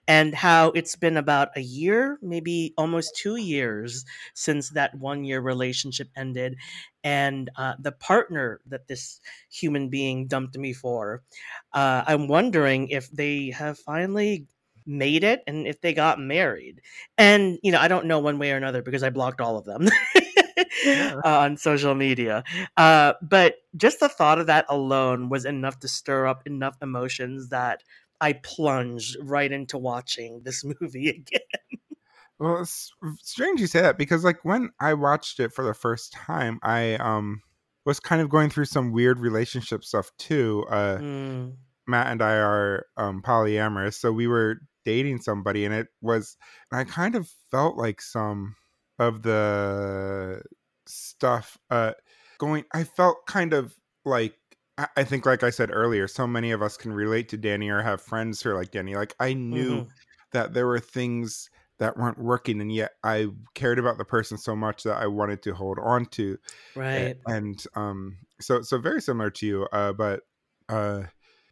and how it's been about a year, maybe almost two years since that one year relationship ended. And uh, the partner that this human being dumped me for, uh, I'm wondering if they have finally made it and if they got married. And, you know, I don't know one way or another because I blocked all of them yeah. uh, on social media. Uh, but just the thought of that alone was enough to stir up enough emotions that I plunged right into watching this movie again. Well, it's strange you say that because, like, when I watched it for the first time, I um was kind of going through some weird relationship stuff too. Uh, mm. Matt and I are um, polyamorous, so we were dating somebody, and it was, and I kind of felt like some of the stuff uh going. I felt kind of like I, I think, like I said earlier, so many of us can relate to Danny or have friends who are like Danny. Like I knew mm-hmm. that there were things that weren't working, and yet I cared about the person so much that I wanted to hold on to. Right. And um, so so very similar to you, uh, but uh,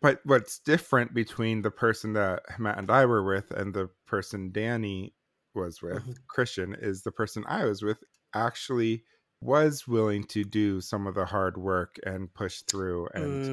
but what's different between the person that Matt and I were with and the person Danny was with, mm-hmm. Christian, is the person I was with actually was willing to do some of the hard work and push through, and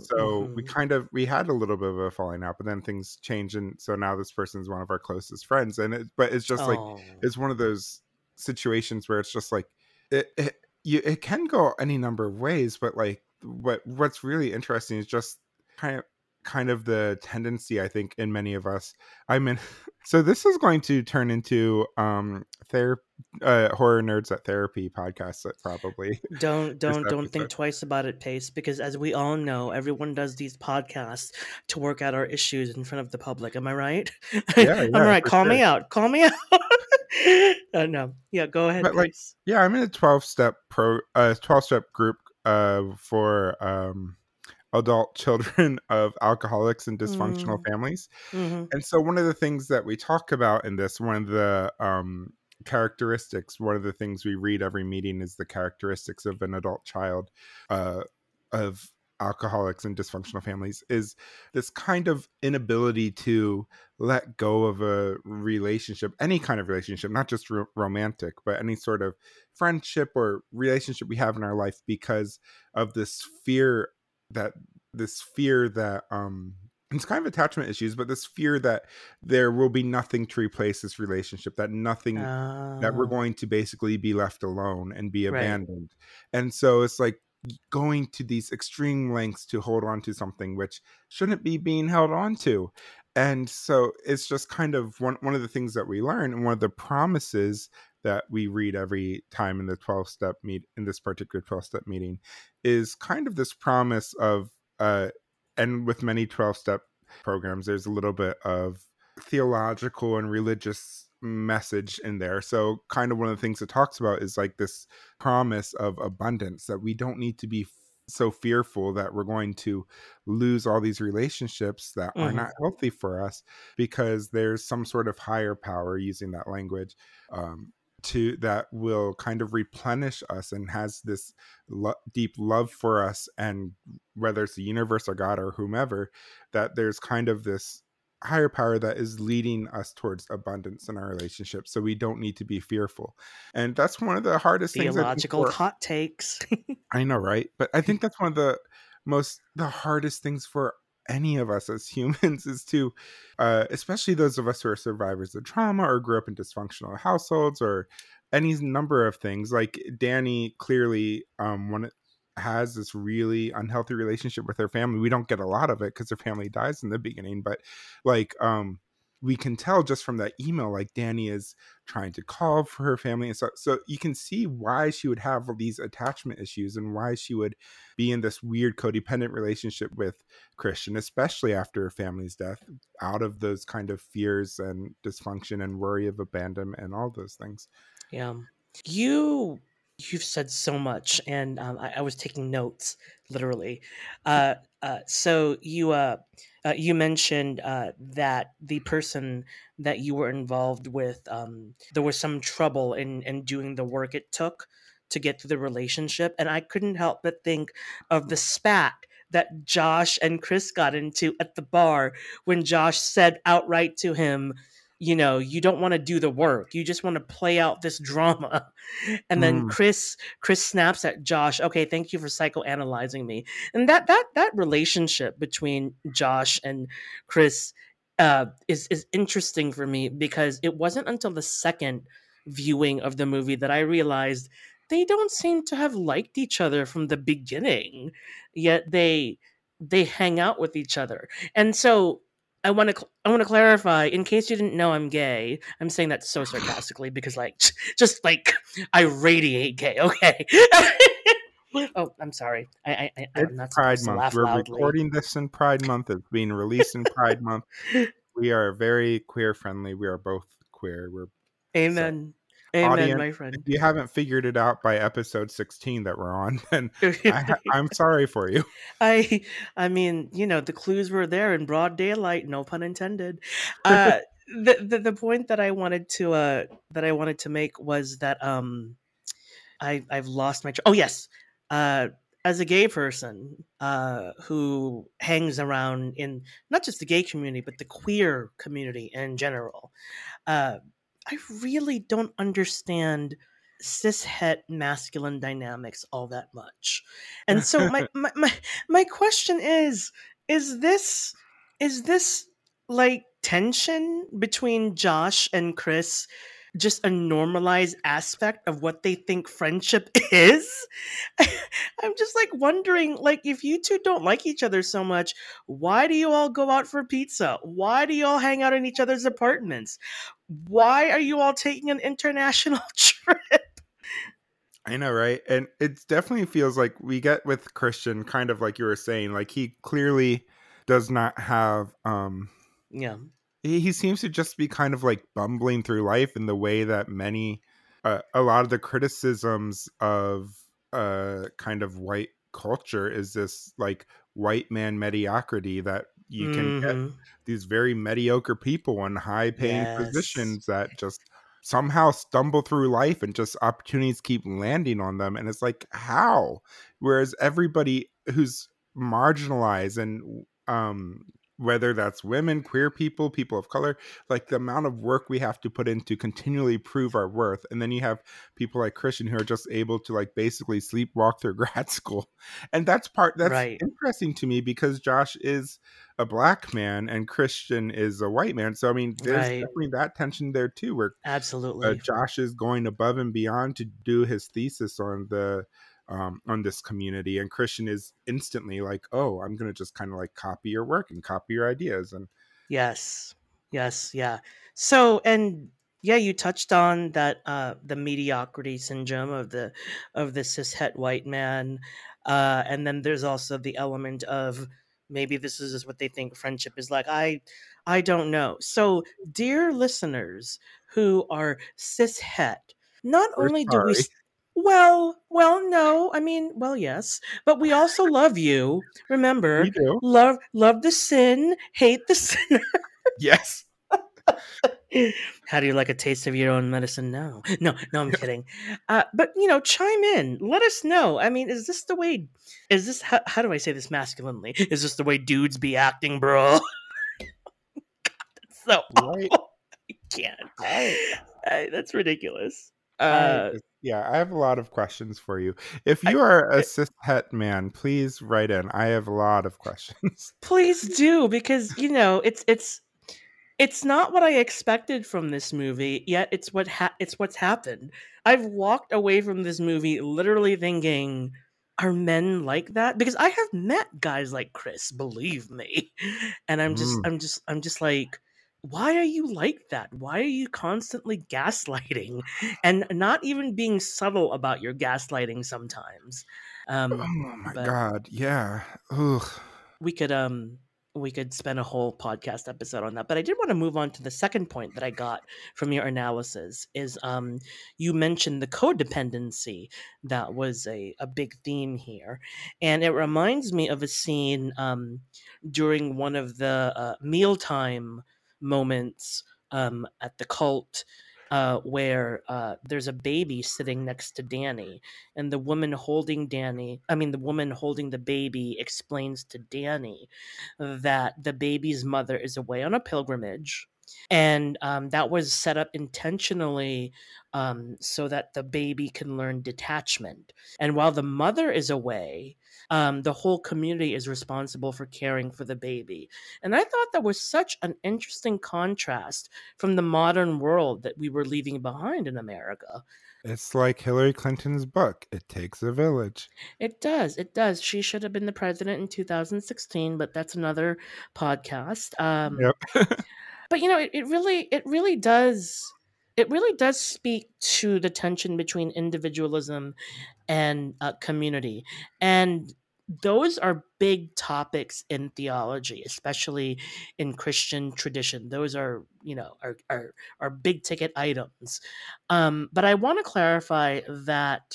mm, so mm-hmm. we kind of we had a little bit of a falling out, but then things changed, and so now this person's one of our closest friends, and it, but it's just oh. like it's one of those situations where it's just like it it, you, it can go any number of ways, but like what what's really interesting is just kind of kind of the tendency, I think, in many of us. I mean, so this is going to turn into um therapy, uh horror nerds at therapy podcasts. That probably don't don't don't think twice about it, Pace, because as we all know, everyone does these podcasts to work out our issues in front of the public. Am I right? Yeah, yeah. Am I right? Call sure. me out. Call me out. uh, no, yeah, go ahead. But like, yeah, I'm in a twelve-step pro, uh, twelve-step group uh for um. adult children of alcoholics and dysfunctional mm. families. Mm-hmm. And so one of the things that we talk about in this, one of the um, characteristics, one of the things we read every meeting is the characteristics of an adult child uh, of alcoholics and dysfunctional families, is this kind of inability to let go of a relationship, any kind of relationship, not just ro- romantic, but any sort of friendship or relationship we have in our life, because of this fear that this fear that um it's kind of attachment issues, but this fear that there will be nothing to replace this relationship, that nothing uh, that we're going to basically be left alone and be abandoned. Right. And so it's like going to these extreme lengths to hold on to something which shouldn't be being held on to. And so it's just kind of one, one of the things that we learn, and one of the promises that we read every time in the twelve-step meet in this particular twelve-step meeting is kind of this promise of, uh, and with many twelve-step programs, there's a little bit of theological and religious message in there. So kind of one of the things it talks about is like this promise of abundance, that we don't need to be so fearful that we're going to lose all these relationships that mm-hmm. are not healthy for us, because there's some sort of higher power, using that language, um, to that will kind of replenish us and has this lo- deep love for us. And whether it's the universe or God or whomever, that there's kind of this higher power that is leading us towards abundance in our relationship, so we don't need to be fearful. And that's one of the hardest theological things for, hot takes. I know, right? But I think that's one of the most the hardest things for any of us as humans is to uh especially those of us who are survivors of trauma or grew up in dysfunctional households or any number of things. Like Danny clearly um one has this really unhealthy relationship with her family. We don't get a lot of it because her family dies in the beginning, but like um we can tell just from that email, like Danny is trying to call for her family and stuff. So you can see why she would have these attachment issues and why she would be in this weird codependent relationship with Christian, especially after her family's death, out of those kind of fears and dysfunction and worry of abandonment and all those things. Yeah. You... You've said so much, and um, I, I was taking notes, literally. Uh, uh, so you uh, uh, you mentioned uh, that the person that you were involved with, um, there was some trouble in, in doing the work it took to get through the relationship. And I couldn't help but think of the spat that Josh and Chris got into at the bar when Josh said outright to him, you know, you don't want to do the work. You just want to play out this drama. And then mm. Chris, Chris snaps at Josh. Okay, thank you for psychoanalyzing me. And that that that relationship between Josh and Chris uh, is is interesting for me, because it wasn't until the second viewing of the movie that I realized they don't seem to have liked each other from the beginning. Yet they they hang out with each other, and so. I want to I want to clarify, in case you didn't know, I'm gay. I'm saying that so sarcastically because, like, just like I radiate gay. Okay. Oh, I'm sorry. I, I, I'm not supposed to laugh loudly. We're recording this in Pride Month. It's being released in Pride Month. We are very queer friendly. We are both queer. We're amen. So. Amen, audience, my friend. If you haven't figured it out by episode sixteen that we're on, then I, I'm sorry for you. I I mean, you know, the clues were there in broad daylight, no pun intended. Uh, the, the the point that I wanted to uh, that I wanted to make was that um, I I've lost my. Tr- oh yes, uh, as a gay person uh, who hangs around in not just the gay community but the queer community in general. Uh, I really don't understand cishet masculine dynamics all that much. And so my, my, my, my question is, is this, is this like tension between Josh and Chris just a normalized aspect of what they think friendship is? I'm just like wondering, like, if you two don't like each other so much, why do you all go out for pizza? Why do you all hang out in each other's apartments? Why are you all taking an international trip? I know, right? And it definitely feels like we get with Christian, kind of like you were saying, like he clearly does not have... um Yeah. He seems to just be kind of like bumbling through life in the way that many, uh, a lot of the criticisms of uh, kind of white culture is this like white man mediocrity, that you mm-hmm. can get these very mediocre people in high paying yes. positions that just somehow stumble through life and just opportunities keep landing on them. And it's like, how? Whereas everybody who's marginalized and, um, whether that's women, queer people, people of color, like the amount of work we have to put in to continually prove our worth. And then you have people like Christian who are just able to like basically sleepwalk through grad school. And that's part that's right. interesting to me, because Josh is a black man and Christian is a white man. So, I mean, there's right. definitely that tension there too, where absolutely uh, Josh is going above and beyond to do his thesis on the um, on this community. And Christian is instantly like, oh, I'm going to just kind of like copy your work and copy your ideas. And yes, yes. Yeah. So, and yeah, you touched on that, uh, the mediocrity syndrome of the, of the cishet white man. Uh, and then there's also the element of maybe this is just what they think friendship is like. I, I don't know. So dear listeners who are cishet, not We're only sorry. do we, well, well, no, I mean, well, yes, but we also love you. Remember, we do. love, love the sin, hate the sinner. Yes. How do you like a taste of your own medicine now? No, no, I'm kidding. Uh, but, you know, chime in. Let us know. I mean, is this the way, is this, how, how do I say this masculinely? Is this the way dudes be acting, bro? God, that's so right. awful. I can't. Right. I, that's ridiculous. Uh, I, yeah, I have a lot of questions for you. If you I, are a cishet man, please write in. I have a lot of questions. Please do, because, you know, it's, it's, It's not what I expected from this movie, yet it's what ha- it's what's happened. I've walked away from this movie literally thinking, are men like that? Because I have met guys like Chris, believe me. And I'm just, mm. I'm just, I'm just like, why are you like that? Why are you constantly gaslighting and not even being subtle about your gaslighting sometimes? Um, oh my God, yeah. Ugh. We could, um. We could spend a whole podcast episode on that, but I did want to move on to the second point that I got from your analysis is um, you mentioned the codependency that was a, a big theme here. And it reminds me of a scene um, during one of the uh, mealtime moments um, at the cult uh, where uh, there's a baby sitting next to Danny, and the woman holding Danny, I mean, the woman holding the baby explains to Danny that the baby's mother is away on a pilgrimage. And um, that was set up intentionally um, so that the baby can learn detachment. And while the mother is away, um, the whole community is responsible for caring for the baby. And I thought that was such an interesting contrast from the modern world that we were leaving behind in America. It's like Hillary Clinton's book. It takes a village. It does. It does. She should have been the president in two thousand sixteen, but that's another podcast. Um, yep. But, you know, it, it really it really does it really does speak to the tension between individualism and uh, community. And those are big topics in theology, especially in Christian tradition. Those are, you know, are are, are big ticket items. Um, but I want to clarify that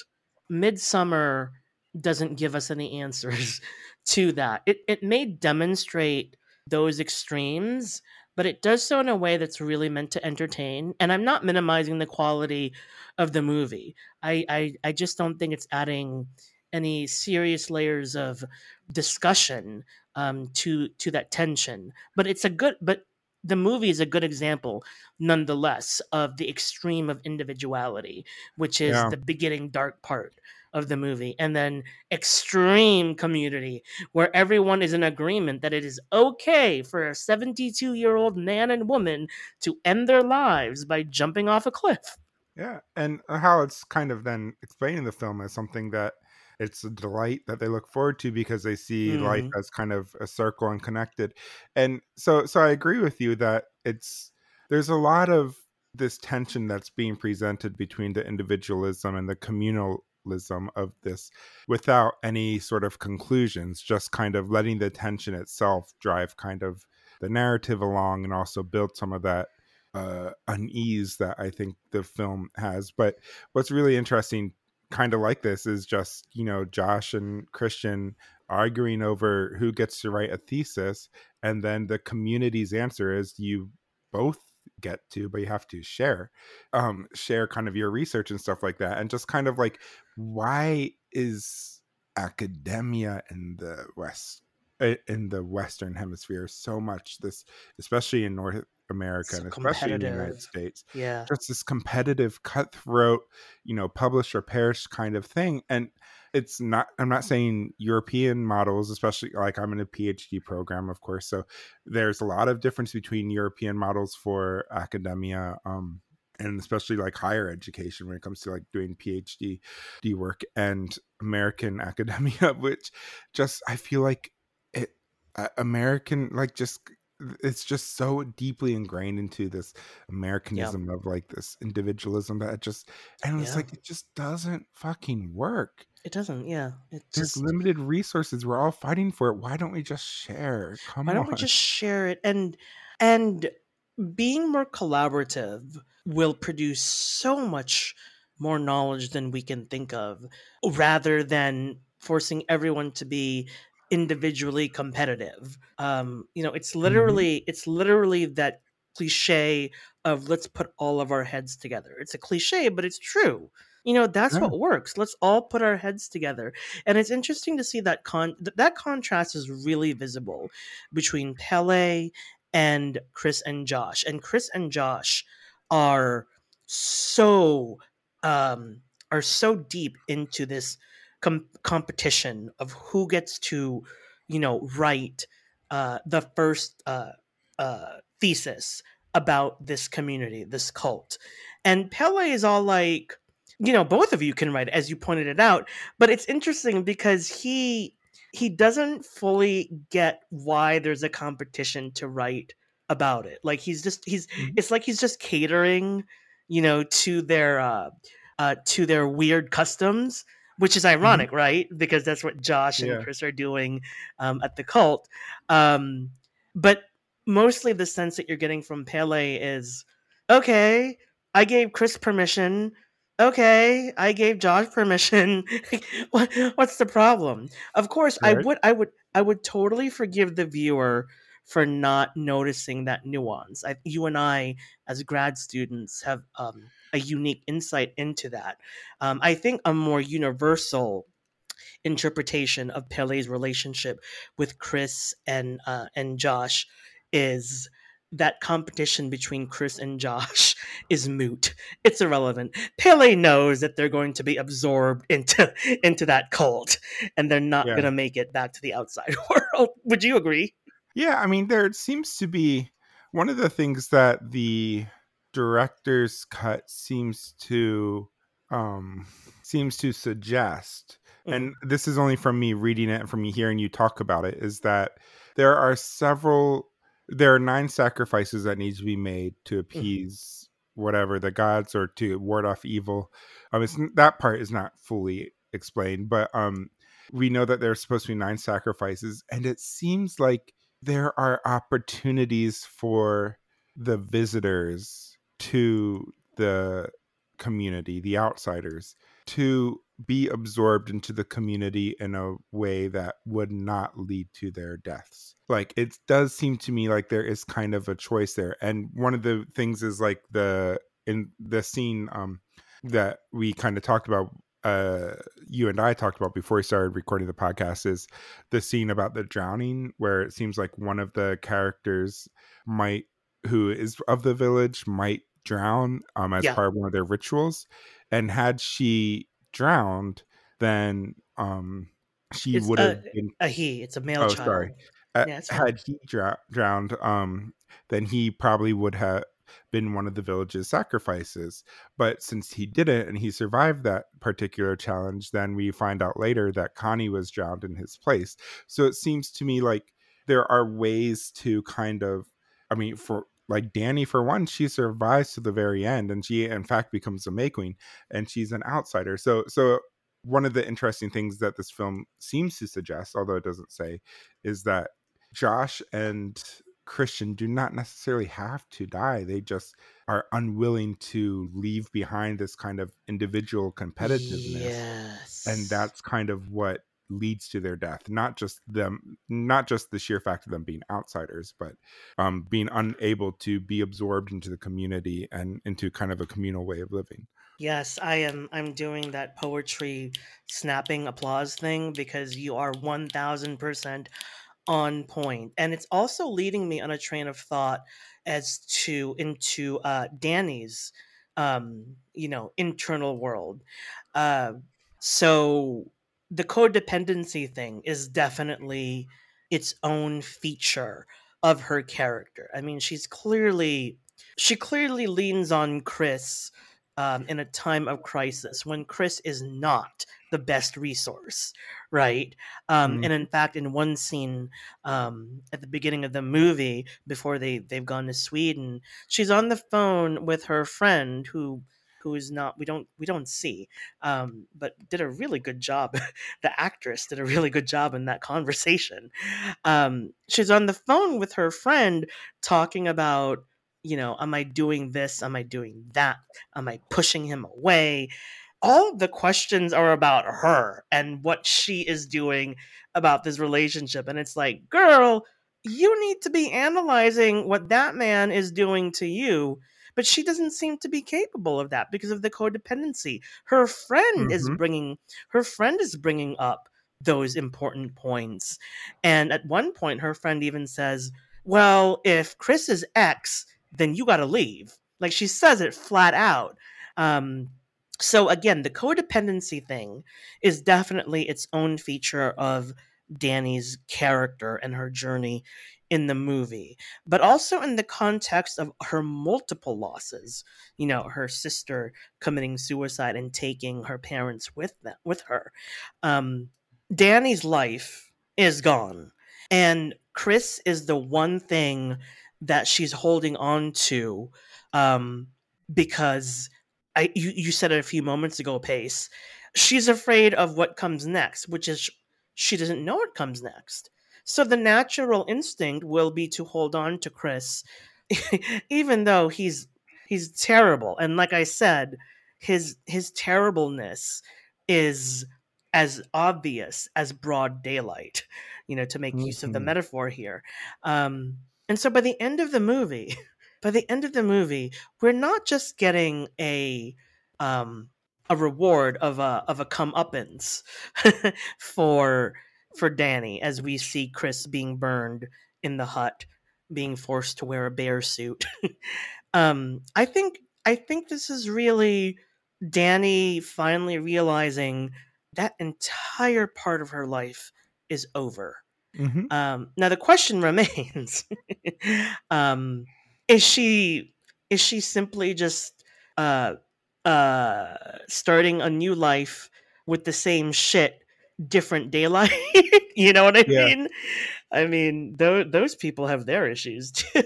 Midsommar doesn't give us any answers to that. It it may demonstrate those extremes, but it does so in a way that's really meant to entertain. And I'm not minimizing the quality of the movie. I, I, I just don't think it's adding any serious layers of discussion um, to to that tension. But it's a good, but the movie is a good example, nonetheless, of the extreme of individuality, which is yeah. the beginning dark part of the movie, and then extreme community where everyone is in agreement that it is okay for a seventy-two year old man and woman to end their lives by jumping off a cliff. Yeah. And how it's kind of then explaining the film as something that it's a delight that they look forward to because they see mm. life as kind of a circle and connected. And so, so I agree with you that it's, there's a lot of this tension that's being presented between the individualism and the communal of this without any sort of conclusions, just kind of letting the tension itself drive kind of the narrative along and also build some of that uh, unease that I think the film has. But what's really interesting kind of like this is just, you know, Josh and Christian arguing over who gets to write a thesis, and then the community's answer is you both get to, but you have to share um share kind of your research and stuff like that. And just kind of like, why is academia in the west in the Western Hemisphere so much this, especially in North America, so and especially in the United States, yeah just this competitive, cutthroat, you know, publish or perish kind of thing? And it's not, I'm not saying European models, especially, like, I'm in a PhD program, of course. So there's a lot of difference between European models for academia um, and especially like higher education when it comes to like doing PhD work and American academia, which just I feel like it uh, American like just it's just so deeply ingrained into this Americanism yep. of like this individualism that it just and it's yeah. like it just doesn't fucking work. It doesn't, yeah. It There's just, limited resources. We're all fighting for it. Why don't we just share? Come why on. Why don't we just share it? And and being more collaborative will produce so much more knowledge than we can think of, rather than forcing everyone to be individually competitive. Um, you know, it's literally mm-hmm. it's literally that cliche of let's put all of our heads together. It's a cliche, but it's true. You know, that's yeah. what works. Let's all put our heads together. And it's interesting to see that con- th- that contrast is really visible between Pele and Chris and Josh. And Chris and Josh are so um, are so deep into this com- competition of who gets to, you know, write uh, the first uh, uh, thesis about this community, this cult. And Pele is all like, you know, both of you can write, as you pointed it out, but it's interesting because he he doesn't fully get why there's a competition to write about it. Like he's just he's mm-hmm. it's like he's just catering, you know, to their uh, uh, to their weird customs, which is ironic, mm-hmm. right? Because that's what Josh yeah. and Chris are doing um, at the cult. Um, but mostly the sense that you're getting from Pele is, okay, I gave Chris permission. Okay, I gave Josh permission. what, what's the problem? Of course, right. I would, I would, I would totally forgive the viewer for not noticing that nuance. I, you and I, as grad students, have um, a unique insight into that. Um, I think a more universal interpretation of Pele's relationship with Chris and uh, and Josh is that competition between Chris and Josh is moot. It's irrelevant. Pele knows that they're going to be absorbed into into that cult, and they're not yeah. going to make it back to the outside world. Would you agree? Yeah, I mean, there seems to be one of the things that the director's cut seems to um, seems to suggest, mm. and this is only from me reading it and from me hearing you talk about it, is that there are several. There are nine sacrifices that need to be made to appease mm-hmm. whatever the gods or to ward off evil. Um, it's, that part is not fully explained, but um, we know that there's supposed to be nine sacrifices, and it seems like there are opportunities for the visitors to the community, the outsiders, to be absorbed into the community in a way that would not lead to their deaths. Like, it does seem to me like there is kind of a choice there. And one of the things is like the in the scene um that we kind of talked about, uh you and I talked about before we started recording the podcast, is the scene about the drowning, where it seems like one of the characters might who is of the village might drown um as yeah. part of one of their rituals. And had she drowned, then um she would have been a he it's a male oh, child sorry uh, yeah, had he dr- drowned um then he probably would have been one of the village's sacrifices. But since he didn't and he survived that particular challenge, then we find out later that Connie was drowned in his place. So it seems to me like there are ways to kind of, I mean, for like Dani, for one, she survives to the very end, and she in fact becomes a May Queen, and she's an outsider. So so one of the interesting things that this film seems to suggest, although it doesn't say, is that Josh and Christian do not necessarily have to die. They just are unwilling to leave behind this kind of individual competitiveness. Yes. And that's kind of what leads to their death, not just them not just the sheer fact of them being outsiders, but um being unable to be absorbed into the community and into kind of a communal way of living. Yes, I am I'm doing that poetry snapping applause thing because you are one thousand percent on point. And it's also leading me on a train of thought as to into uh Dani's um you know internal world. Uh so the codependency thing is definitely its own feature of her character. I mean, she's clearly she clearly leans on Chris um, in a time of crisis when Chris is not the best resource, right? Um, mm-hmm. And in fact, in one scene um, at the beginning of the movie, before they, they've gone to Sweden, she's on the phone with her friend who... who is not, we don't, we don't see, um, but did a really good job. The actress did a really good job in that conversation. Um, she's on the phone with her friend talking about, you know, am I doing this? Am I doing that? Am I pushing him away? All of the questions are about her and what she is doing about this relationship. And it's like, girl, you need to be analyzing what that man is doing to you. But she doesn't seem to be capable of that because of the codependency. Her friend mm-hmm. is bringing, her friend is bringing up those important points. And at one point, her friend even says, well, if Chris is X, then you got to leave. Like, she says it flat out. Um, so again, the codependency thing is definitely its own feature of Dani's character and her journey in the movie, but also in the context of her multiple losses, you know, her sister committing suicide and taking her parents with them, with her. Um, Dani's life is gone, and Chris is the one thing that she's holding on to, um, because I you, you said it a few moments ago, Pace. She's afraid of what comes next, which is she doesn't know what comes next. So the natural instinct will be to hold on to Chris, even though he's he's terrible. And like I said, his his terribleness is as obvious as broad daylight, you know, to make mm-hmm. use of the metaphor here. Um, and so by the end of the movie, by the end of the movie, we're not just getting a um, a reward of a of a comeuppance for. for Dani, as we see Chris being burned in the hut, being forced to wear a bear suit. um, I think I think this is really Dani finally realizing that entire part of her life is over. Mm-hmm. Um, now the question remains: um, is she is she simply just uh, uh, starting a new life with the same shit? Different daylight, you know what I yeah. mean? I mean, th- those people have their issues too.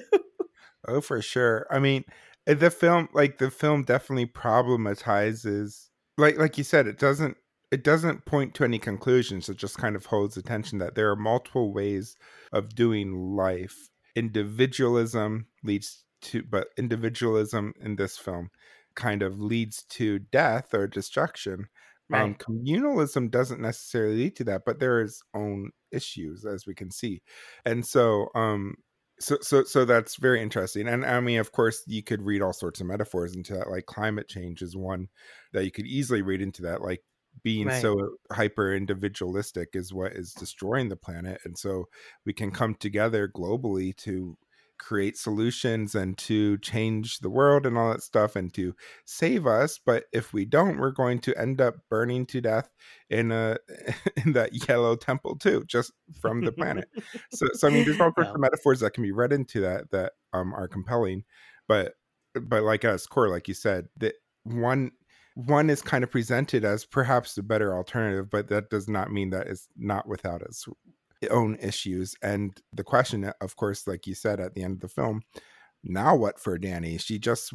Oh, for sure. I mean, the film, like the film definitely problematizes, like, like you said, it doesn't, it doesn't point to any conclusions. It just kind of holds attention that there are multiple ways of doing life. Individualism leads to, but individualism in this film kind of leads to death or destruction. Right. Um, communalism doesn't necessarily lead to that, but there is own issues, as we can see. And so, um, so, so, so that's very interesting. And I mean, of course, you could read all sorts of metaphors into that. Like climate change is one that you could easily read into that. Like being right. so hyper individualistic is what is destroying the planet. And so we can come together globally to create solutions and to change the world and all that stuff and to save us. But if we don't, we're going to end up burning to death in a in that yellow temple too, just from the planet. so, so I mean, there's all sorts of metaphors that can be read into that that um, are compelling. But, but like us, Core, like you said, that one one is kind of presented as perhaps the better alternative, but that does not mean that it's not without its own issues. And the question, of course, like you said at the end of the film, now what for Dani? She just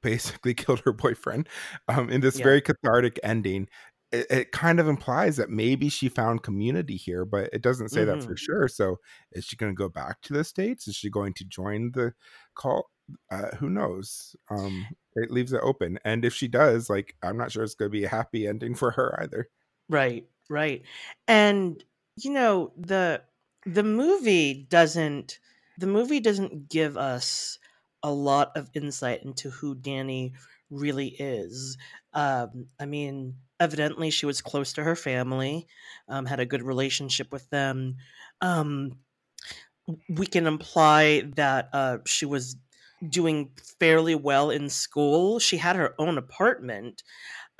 basically killed her boyfriend um in this yeah. very cathartic ending. It, it kind of implies that maybe she found community here, but it doesn't say mm-hmm. that for sure. So is she going to go back to the States? Is she going to join the call? Uh, who knows? Um it leaves it open, and if she does, like, I'm not sure it's going to be a happy ending for her either. Right right And you know, the the movie doesn't the movie doesn't give us a lot of insight into who Dani really is. Um, I mean, evidently she was close to her family, um, had a good relationship with them. Um, we can imply that uh, she was doing fairly well in school. She had her own apartment,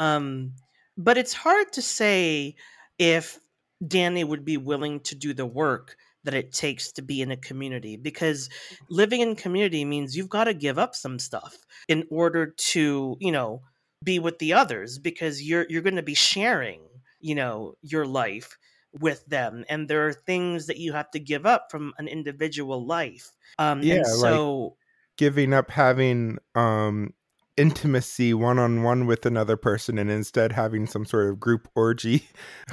um, but it's hard to say if Dani would be willing to do the work that it takes to be in a community, because living in community means you've got to give up some stuff in order to, you know, be with the others, because you're you're going to be sharing, you know, your life with them, and there are things that you have to give up from an individual life. Um, yeah, and so like giving up having um, intimacy one-on-one with another person, and instead having some sort of group orgy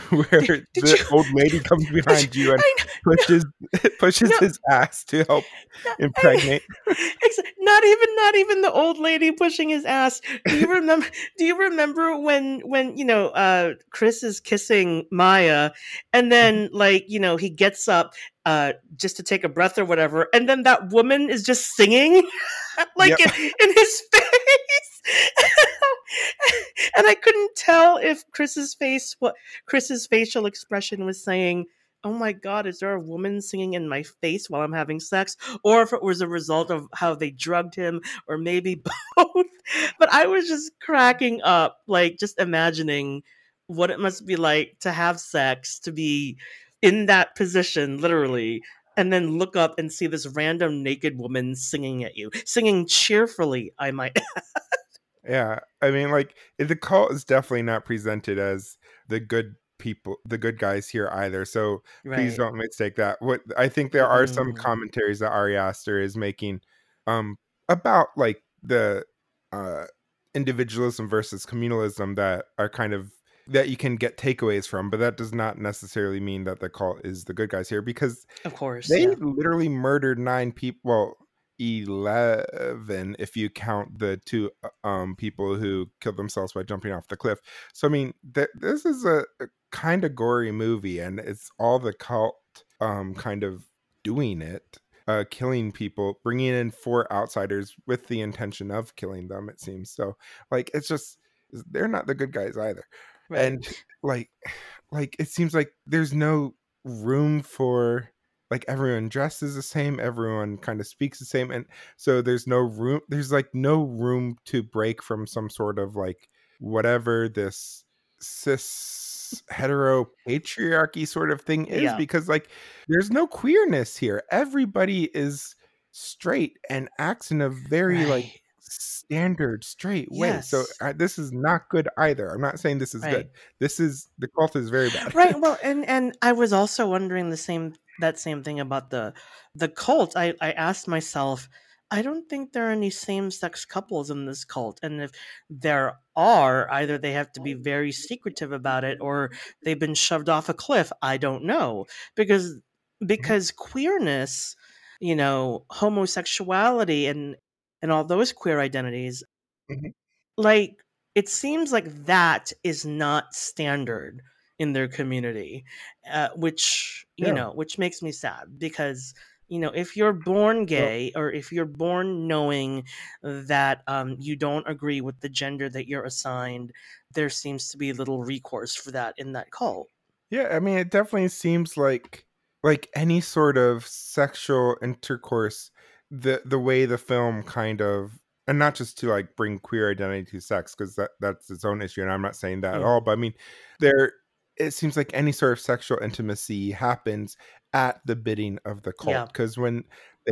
where did, did the you, old lady comes behind you, you and I, pushes no, pushes no, his ass to help no, impregnate. I, not even not even the old lady pushing his ass. Do you remember? do you remember when when you know uh, Chris is kissing Maya, and then like you know he gets up uh, just to take a breath or whatever, and then that woman is just singing like yep. in, in his face. And I couldn't tell if Chris's face, what Chris's facial expression was saying, "Oh my God, is there a woman singing in my face while I'm having sex?" Or if it was a result of how they drugged him, or maybe both. But I was just cracking up, like just imagining what it must be like to have sex, to be in that position, literally, and then look up and see this random naked woman singing at you, singing cheerfully, I might add. Yeah, I mean, like, the cult is definitely not presented as the good people, the good guys here either. So right. Please don't mistake that. What I think there are mm. some commentaries that Ari Aster is making um, about, like, the uh, individualism versus communalism that are kind of, that you can get takeaways from, but that does not necessarily mean that the cult is the good guys here, because of course they yeah. literally murdered nine people. Well, eleven if you count the two um people who killed themselves by jumping off the cliff. So I mean, th- this is a, a kind of gory movie, and it's all the cult um kind of doing it, uh killing people, bringing in four outsiders with the intention of killing them, it seems. So like, it's just, they're not the good guys either, right. And like like it seems like there's no room for, like, everyone dresses the same, everyone kind of speaks the same, and so there's no room there's like no room to break from some sort of, like, whatever this cis hetero patriarchy sort of thing is, yeah. because like there's no queerness here. Everybody is straight and acts in a very right. like standard straight way. Yes. So uh, this is not good either. I'm not saying this is right. good. This is, the cult is very bad. Right. Well, and and I was also wondering the same that same thing about the the cult. I I asked myself, I don't think there are any same-sex couples in this cult, and if there are, either they have to be very secretive about it, or they've been shoved off a cliff. I don't know, because because mm-hmm. queerness, you know, homosexuality, and and all those queer identities, mm-hmm. like, it seems like that is not standard in their community, uh, which, you yeah. know, which makes me sad, because, you know, if you're born gay, yeah. or if you're born knowing that um, you don't agree with the gender that you're assigned, there seems to be little recourse for that in that cult. Yeah, I mean, it definitely seems like, like any sort of sexual intercourse, the the way the film kind of, and not just to like bring queer identity to sex, because that that's its own issue, and I'm not saying that yeah. at all, but I mean, there it seems like any sort of sexual intimacy happens at the bidding of the cult, because yeah. when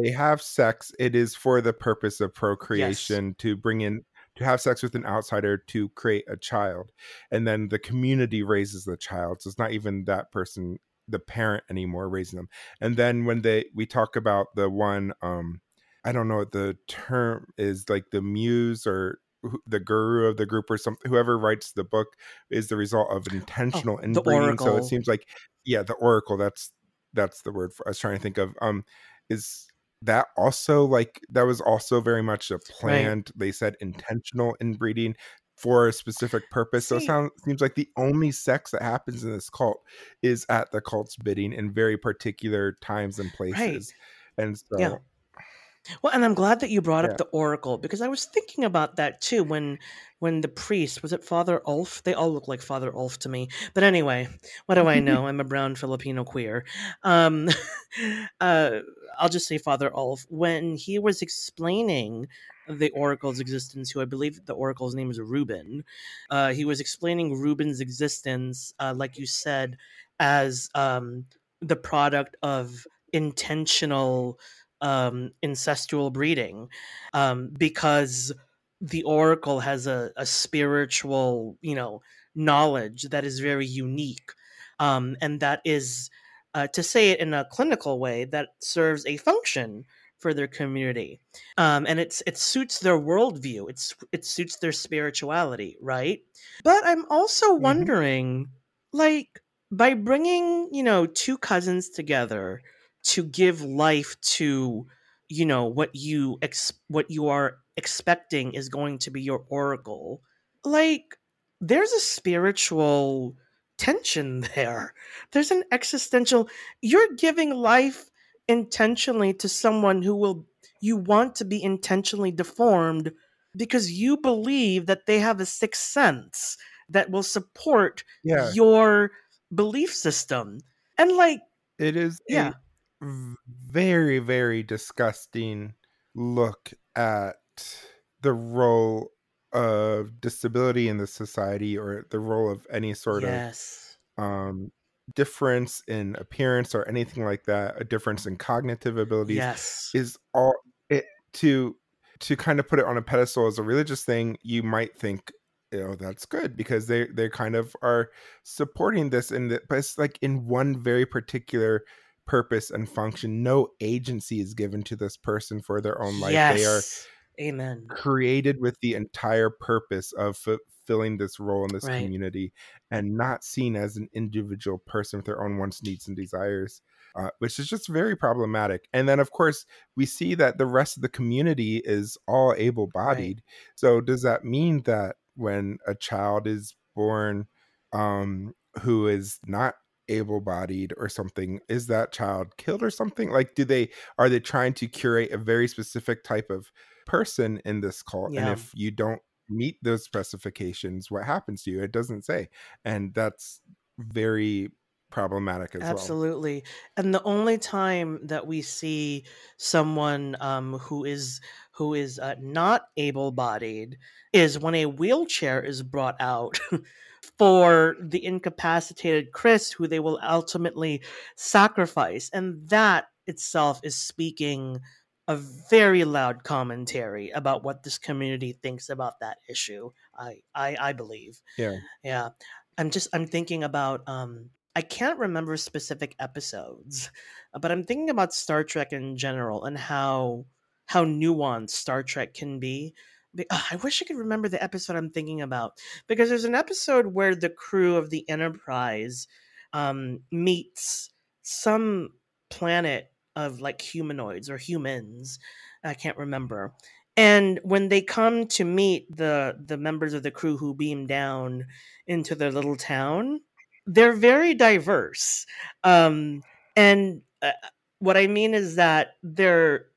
they have sex, it is for the purpose of procreation, yes. to bring in, to have sex with an outsider to create a child, and then the community raises the child, so it's not even that person, the parent anymore, raising them. And then when they we talk about the one um I don't know what the term is, like the muse or the guru of the group or something, whoever writes the book is the result of intentional oh, inbreeding. So it seems like, yeah, the oracle, that's, that's the word for, I was trying to think of, um, is that also like, that was also very much a planned, right. they said intentional inbreeding for a specific purpose. See, so it sounds, seems like the only sex that happens in this cult is at the cult's bidding in very particular times and places. Right. And so, yeah. Well, and I'm glad that you brought yeah. up the oracle, because I was thinking about that too when when the priest, was it Father Ulf? They all look like Father Ulf to me. But anyway, what do I know? I'm a brown Filipino queer. Um, uh, I'll just say Father Ulf. When he was explaining the oracle's existence, who I believe the oracle's name is Reuben, uh, he was explaining Reuben's existence, uh, like you said, as um, the product of intentional um, incestual breeding, um, because the Oracle has a, a spiritual, you know, knowledge that is very unique. Um, and that is, uh, to say it in a clinical way, that serves a function for their community. Um, and it's, it suits their worldview. It's, it suits their spirituality. Right. But I'm also wondering, mm-hmm. like, by bringing, you know, two cousins together to give life to, you know, what you, ex- what you are expecting is going to be your Oracle, like, there's a spiritual tension there. There's an existential, you're giving life intentionally to someone who will, you want to be intentionally deformed because you believe that they have a sixth sense that will support yeah. your belief system. And like, it is yeah. a very, very disgusting look at the role of disability in the society, or the role of any sort yes. of um, difference in appearance or anything like that, a difference in cognitive abilities yes. is all it to, to kind of put it on a pedestal as a religious thing. You might think, you know, that's good because they, they kind of are supporting this in the, but it's like in one very particular purpose and function, no agency is given to this person for their own life. Yes. They are, Amen. Created with the entire purpose of fulfilling this role in this right. community, and not seen as an individual person with their own wants, needs, and desires, uh, which is just very problematic. And then, of course, we see that the rest of the community is all able-bodied. Right. So does that mean that when a child is born um, who is not able-bodied or something, is that child killed or something? Like, do they are they trying to curate a very specific type of person in this cult? Yeah. And if you don't meet those specifications, what happens to you? It doesn't say. And that's very problematic as absolutely. Well. Absolutely. And the only time that we see someone um, who is who is uh, not able-bodied is when a wheelchair is brought out for the incapacitated Chris, who they will ultimately sacrifice. And that itself is speaking a very loud commentary about what this community thinks about that issue. I, I, I believe. Yeah. Yeah. I'm just, I'm thinking about, um, I can't remember specific episodes, but I'm thinking about Star Trek in general and how, how nuanced Star Trek can be. I wish I could remember the episode I'm thinking about, because there's an episode where the crew of the Enterprise um, meets some planet of like humanoids or humans. I can't remember. And when they come to meet the, the members of the crew who beam down into their little town, they're very diverse. Um, and uh, what I mean is that there,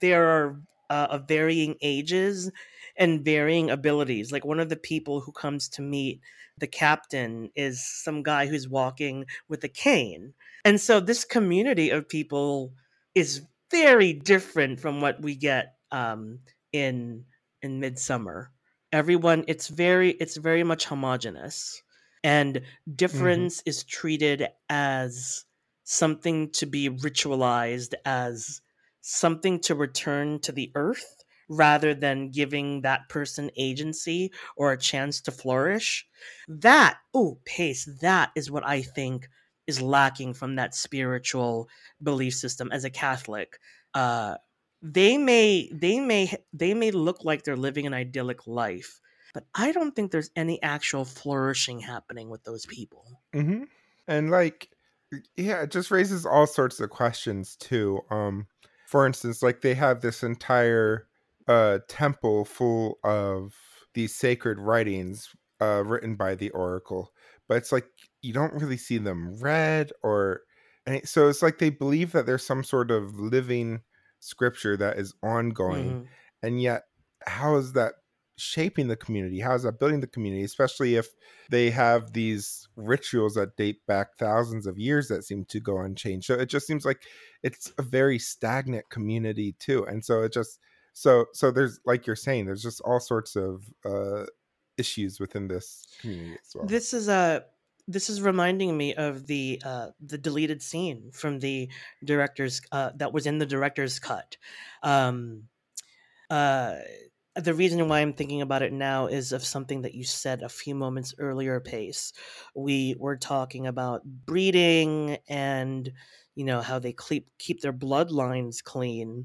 there are uh, of varying ages and varying abilities. Like, one of the people who comes to meet the captain is some guy who's walking with a cane. And so this community of people is very different from what we get um, in in Midsommar. Everyone, it's very it's very much homogenous, and difference mm-hmm. is treated as something to be ritualized, as something to return to the earth, rather than giving that person agency or a chance to flourish. That, oh, Pace, that is what I think is lacking from that spiritual belief system as a Catholic. Uh, they may, they may, they may look like they're living an idyllic life, but I don't think there's any actual flourishing happening with those people. Mm-hmm. And like, yeah, it just raises all sorts of questions too. Um, for instance, like, they have this entire A temple full of these sacred writings uh, written by the Oracle, but it's like you don't really see them read, or and so it's like they believe that there's some sort of living scripture that is ongoing, mm-hmm. and yet how is that shaping the community? How is that building the community? Especially if they have these rituals that date back thousands of years that seem to go unchanged. So it just seems like it's a very stagnant community too, and so it just. So so there's, like you're saying, there's just all sorts of uh, issues within this community as well. This is a This is reminding me of the uh, the deleted scene from the director's uh, that was in the director's cut. Um, uh, the reason why I'm thinking about it now is of something that you said a few moments earlier, Pace. We were talking about breeding and, you know, how they keep keep their bloodlines clean.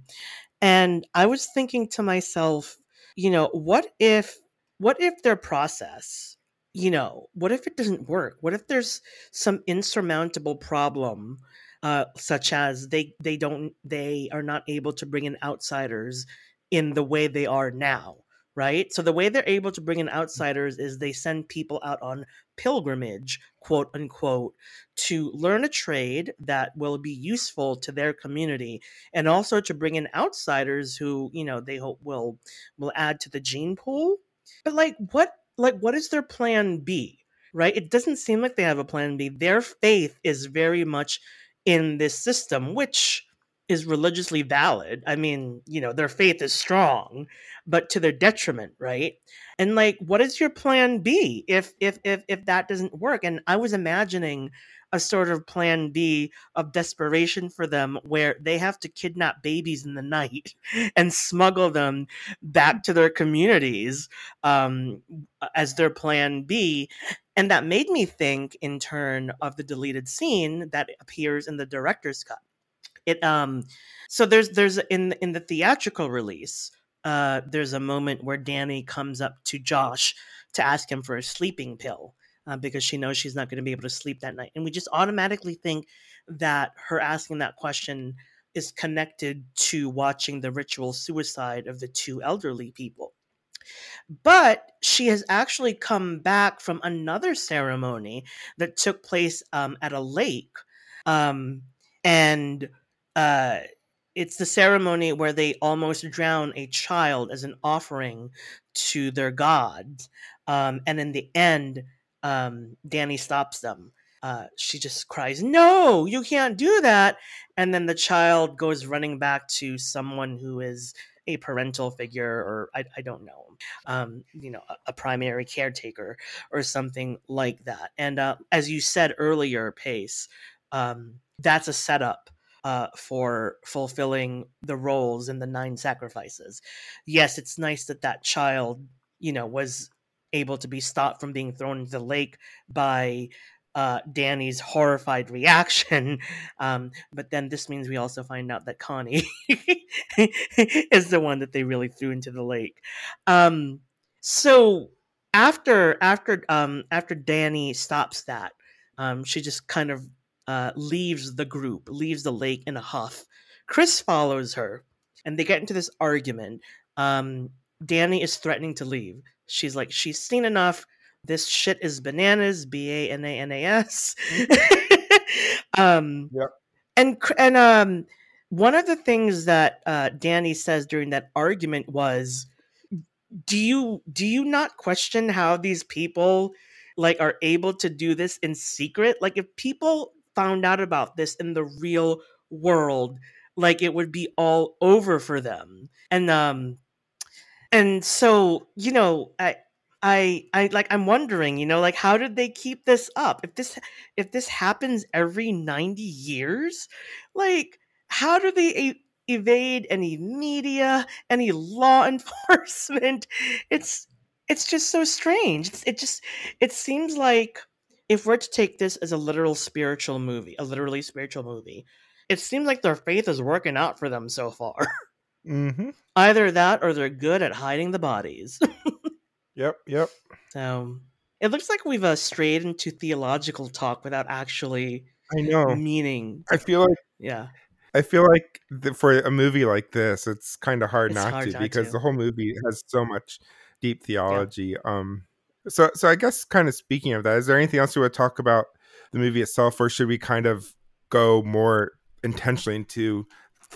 And I was thinking to myself, you know, what if what if their process, you know, what if it doesn't work? What if there's some insurmountable problem, uh, such as they they don't they are not able to bring in outsiders in the way they are now, right? So the way they're able to bring in outsiders is they send people out on pilgrimage, quote unquote, to learn a trade that will be useful to their community, and also to bring in outsiders who, you know, they hope will will add to the gene pool. But like, what? Like, what is their plan B, right? It doesn't seem like they have a plan B. Their faith is very much in this system, which is religiously valid. I mean, you know, their faith is strong, but to their detriment, right? And like, what is your plan B if if if if that doesn't work? And I was imagining a sort of plan B of desperation for them, where they have to kidnap babies in the night and smuggle them back to their communities um, as their plan B. And that made me think, in turn, of the deleted scene that appears in the director's cut. It um, so there's there's in in the theatrical release, uh, there's a moment where Danny comes up to Josh to ask him for a sleeping pill. Uh, because she knows she's not going to be able to sleep that night. And we just automatically think that her asking that question is connected to watching the ritual suicide of the two elderly people. But she has actually come back from another ceremony that took place um, at a lake. Um, and uh, it's the ceremony where they almost drown a child as an offering to their god. Um, and in the end, Um, Danny stops them. Uh, she just cries, "No, you can't do that!" And then the child goes running back to someone who is a parental figure, or I, I don't know, um, you know, a, a primary caretaker or something like that. And uh, as you said earlier, Pace, um, that's a setup uh, for fulfilling the roles in the nine sacrifices. Yes, it's nice that that child, you know, was able to be stopped from being thrown into the lake by uh, Danny's horrified reaction. Um, but then this means we also find out that Connie is the one that they really threw into the lake. Um, so after after um, after Danny stops that, um, she just kind of uh, leaves the group, leaves the lake in a huff. Chris follows her, and they get into this argument. Um, Danny is threatening to leave. She's like, she's seen enough. This shit is bananas. B A N A N A S. um, yeah. And and um, one of the things that uh, Danny says during that argument was, "Do you do you not question how these people like are able to do this in secret? Like, if people found out about this in the real world, like it would be all over for them." And um. And so, you know, I, I, I, like, I'm wondering, you know, like, how did they keep this up? If this, if this happens every ninety years, like, how do they e- evade any media, any law enforcement? It's, it's just so strange. It's, it just, it seems like if we're to take this as a literal spiritual movie, a literally spiritual movie, it seems like their faith is working out for them so far. Mm-hmm. Either that or they're good at hiding the bodies. Yep, yep. So it looks like we've uh, strayed into theological talk without actually I know. meaning. I feel like yeah. I feel like the, for a movie like this, it's kind of hard it's not hard to not because to. the whole movie has so much deep theology. Yeah. Um so so I guess kind of speaking of that, is there anything else you would talk about the movie itself, or should we kind of go more intentionally into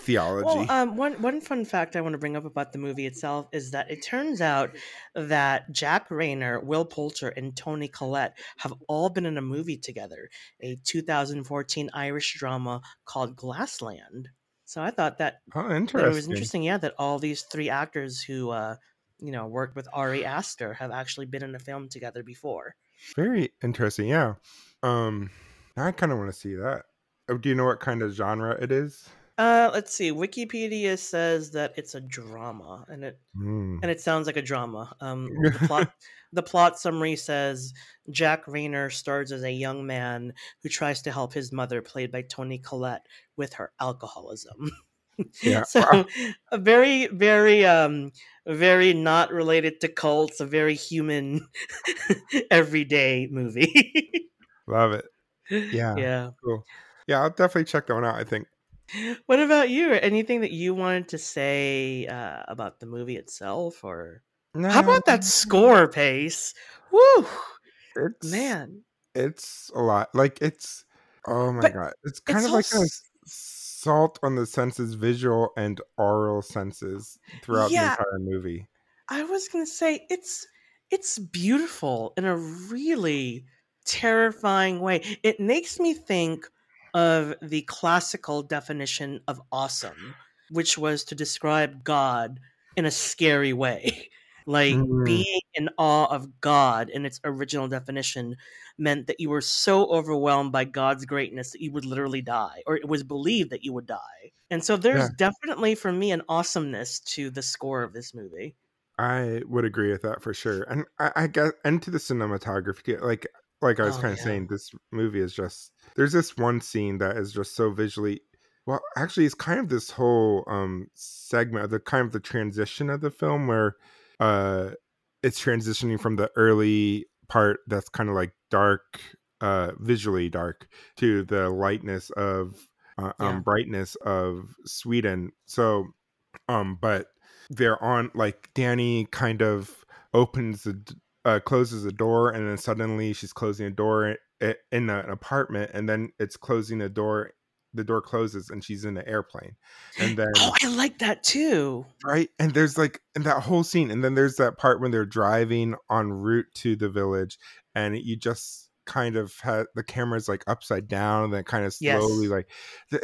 theology? Well, um, one one fun fact I want to bring up about the movie itself is that it turns out that Jack Reynor, Will Poulter, and Toni Collette have all been in a movie together, a two thousand fourteen Irish drama called Glassland. So I thought that, oh, interesting. that it was interesting, yeah, that all these three actors who uh, you know worked with Ari Aster have actually been in a film together before. Very interesting, yeah. Um, I kind of want to see that. Do you know what kind of genre it is? Uh, let's see. Wikipedia says that it's a drama, and it mm. and it sounds like a drama. Um, the plot the plot summary says Jack Reynor stars as a young man who tries to help his mother, played by Toni Collette, with her alcoholism. Yeah. So wow. a very, very, um, very not related to cults, a very human, everyday movie. Love it. Yeah. Yeah. Cool. Yeah, I'll definitely check that one out, I think. What about you? Anything that you wanted to say uh, about the movie itself, or no. How about that score, Pace? Woo! It's, Man, it's a lot. Like it's oh my but god, it's kind it's of like so... an assault on the senses, visual and oral senses, throughout yeah, the entire movie. I was gonna say it's it's beautiful in a really terrifying way. It makes me think of the classical definition of awesome, which was to describe God in a scary way. Like mm. being in awe of God in its original definition meant that you were so overwhelmed by God's greatness that you would literally die, or it was believed that you would die. And so there's yeah. definitely, for me, an awesomeness to the score of this movie. I would agree with that for sure. And I, I guess, and to the cinematography, like, Like I was oh, kind of yeah. saying, this movie is just, there's this one scene that is just so visually, well, actually it's kind of this whole um, segment of the kind of the transition of the film where uh, it's transitioning from the early part that's kind of like dark, uh, visually dark, to the lightness of, uh, yeah. um, brightness of Sweden. So, um, but they're on, like, Danny kind of opens the Uh, closes a door, and then suddenly she's closing a door in, in an apartment, and then it's closing a door. The door closes, and she's in an airplane. And then oh, I like that too. Right, and there's like and that whole scene, and then there's that part when they're driving en route to the village, and you just kind of have the camera's like upside down, and then kind of slowly yes. like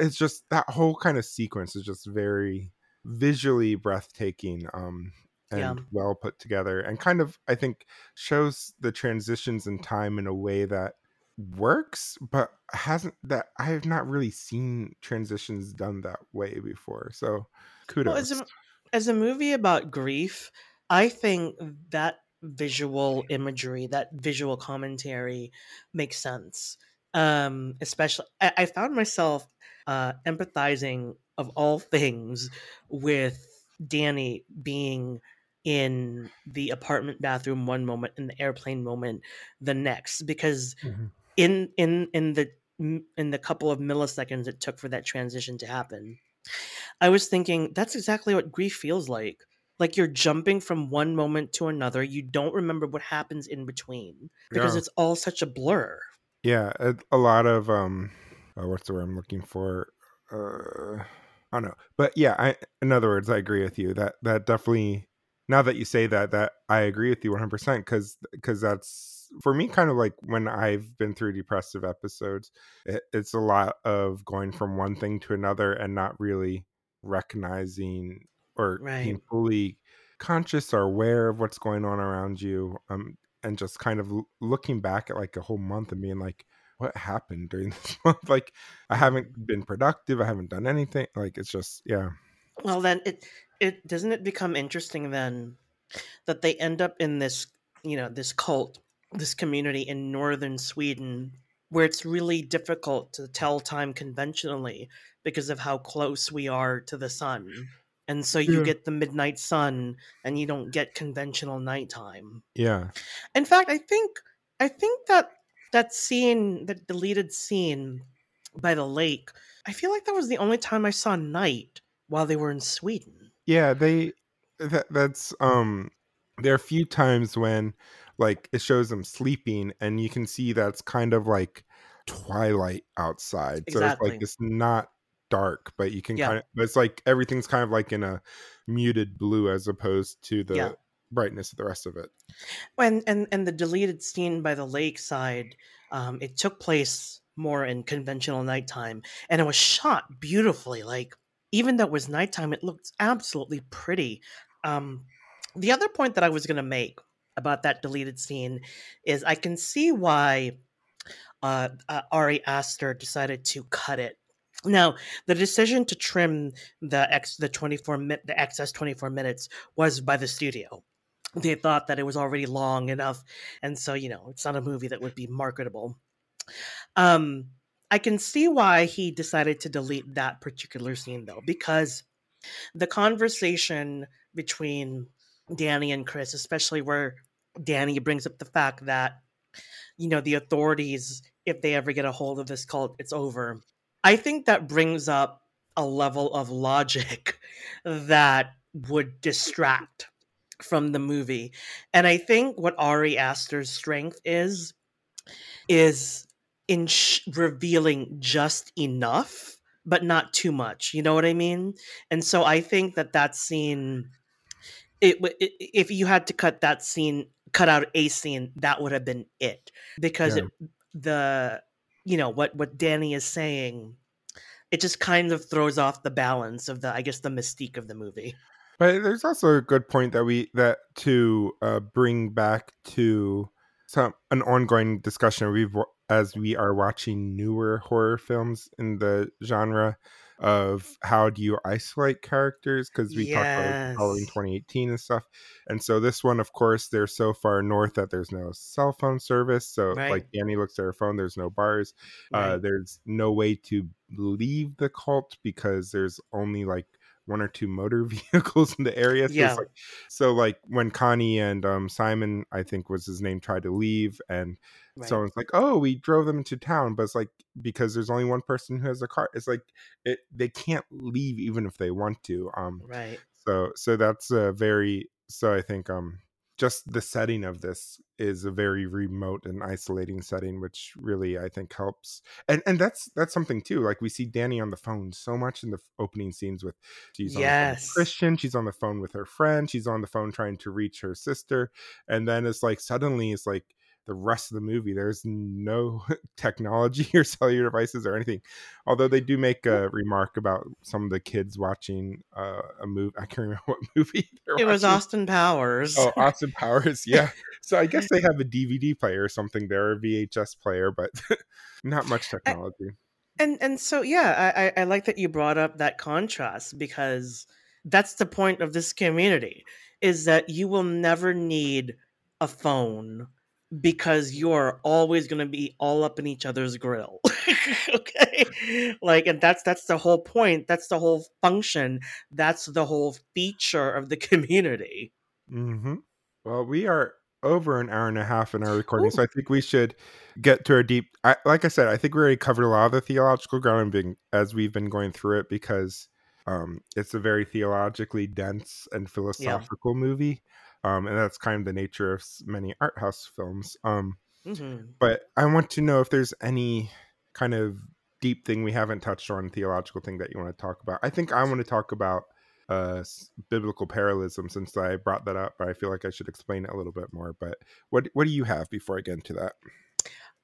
it's just that whole kind of sequence is just very visually breathtaking. Um. And yeah. well put together, and kind of, I think, shows the transitions in time in a way that works, but hasn't that I have not really seen transitions done that way before. So kudos. Well, as, a, as a movie about grief, I think that visual imagery, that visual commentary makes sense. Um, especially, I, I found myself uh, empathizing, of all things, with Danny being in the apartment bathroom one moment, in the airplane moment the next, because mm-hmm. in in in the in the couple of milliseconds it took for that transition to happen, I was thinking that's exactly what grief feels like. Like you're jumping from one moment to another. You don't remember what happens in between because yeah. it's all such a blur. Yeah, a, a lot of um, oh, what's the word I'm looking for? Uh, I don't know, but yeah, I, in other words, I agree with you. That that definitely. Now that you say that, that I agree with you one hundred percent, because because that's, for me, kind of like when I've been through depressive episodes, it, it's a lot of going from one thing to another and not really recognizing or right. being fully conscious or aware of what's going on around you, um, and just kind of l- looking back at like a whole month and being like, what happened during this month? Like, I haven't been productive. I haven't done anything. Like, it's just, yeah. Well, then it, it doesn't it become interesting then that they end up in this, you know, this cult, this community in northern Sweden, where it's really difficult to tell time conventionally because of how close we are to the sun. And so you yeah. get the midnight sun and you don't get conventional nighttime. Yeah. In fact, I think, I think that, That scene, that deleted scene by the lake, I feel like that was the only time I saw night while they were in Sweden. Yeah, they, that, that's, um, there are a few times when, like, it shows them sleeping, and you can see that's kind of like twilight outside. Exactly. So it's like, it's not dark, but you can yeah. kind of, it's like everything's kind of like in a muted blue as opposed to the, yeah. brightness of the rest of it. And and and the deleted scene by the lakeside, um, it took place more in conventional nighttime, and it was shot beautifully. Like, even though it was nighttime, it looked absolutely pretty. Um, the other point that I was going to make about that deleted scene is I can see why uh, uh, Ari Aster decided to cut it. Now, the decision to trim the ex the twenty-four mi- the excess twenty-four minutes was by the studio. They thought that it was already long enough, and so, you know, it's not a movie that would be marketable. Um, I can see why he decided to delete that particular scene, though, because the conversation between Danny and Chris, especially where Danny brings up the fact that, you know, the authorities, if they ever get a hold of this cult, it's over. I think that brings up a level of logic that would distract from the movie. And I think what Ari Aster's strength is, is in sh- revealing just enough, but not too much. You know what I mean? And so I think that that scene, it, it if you had to cut that scene, cut out a scene, that would have been it. Because yeah. it, the, you know, what, what Danny is saying, it just kind of throws off the balance of the, I guess, the mystique of the movie. But there's also a good point that we, that to uh, bring back to some, an ongoing discussion we've, as we are watching newer horror films in the genre, of how do you isolate characters? Because we yes. talked about Halloween twenty eighteen and stuff. And so this one, of course, they're so far north that there's no cell phone service. So right. like Danny looks at her phone, there's no bars. Right. Uh, there's no way to leave the cult because there's only like one or two motor vehicles in the area. So, yeah. like, so like when Connie and um, Simon, I think was his name, tried to leave, and right. someone's like, oh, we drove them into town. But it's like, because there's only one person who has a car, it's like it, they can't leave even if they want to. Um, right. So, so that's a very, so I think um, just the setting of this is a very remote and isolating setting, which really I think helps. And and that's that's something too. Like we see Danny on the phone so much in the opening scenes with she's on yes. the phone with Christian, she's on the phone with her friend, she's on the phone trying to reach her sister, and then it's like suddenly it's like the rest of the movie, there's no technology or cellular devices or anything. Although they do make a remark about some of the kids watching uh, a movie. I can't remember what movie. They're it watching. was Austin Powers. Oh, Austin Powers. Yeah. So I guess they have a D V D player or something there, a V H S player, but not much technology. And and so, yeah, I, I like that you brought up that contrast, because that's the point of this community, is that you will never need a phone, because you're always going to be all up in each other's grill. Okay. Like, and that's, that's the whole point. That's the whole function. That's the whole feature of the community. Mm-hmm. Well, we are over an hour and a half in our recording. Ooh. So I think we should get to our deep, I, like I said, I think we already covered a lot of the theological ground being, as we've been going through it, because um, it's a very theologically dense and philosophical yeah. movie. Um, and that's kind of the nature of many art house films. Um, mm-hmm. But I want to know if there's any kind of deep thing we haven't touched on, theological thing that you want to talk about. I think I want to talk about uh, biblical parallelism, since I brought that up, but I feel like I should explain it a little bit more. But what what do you have before I get into that?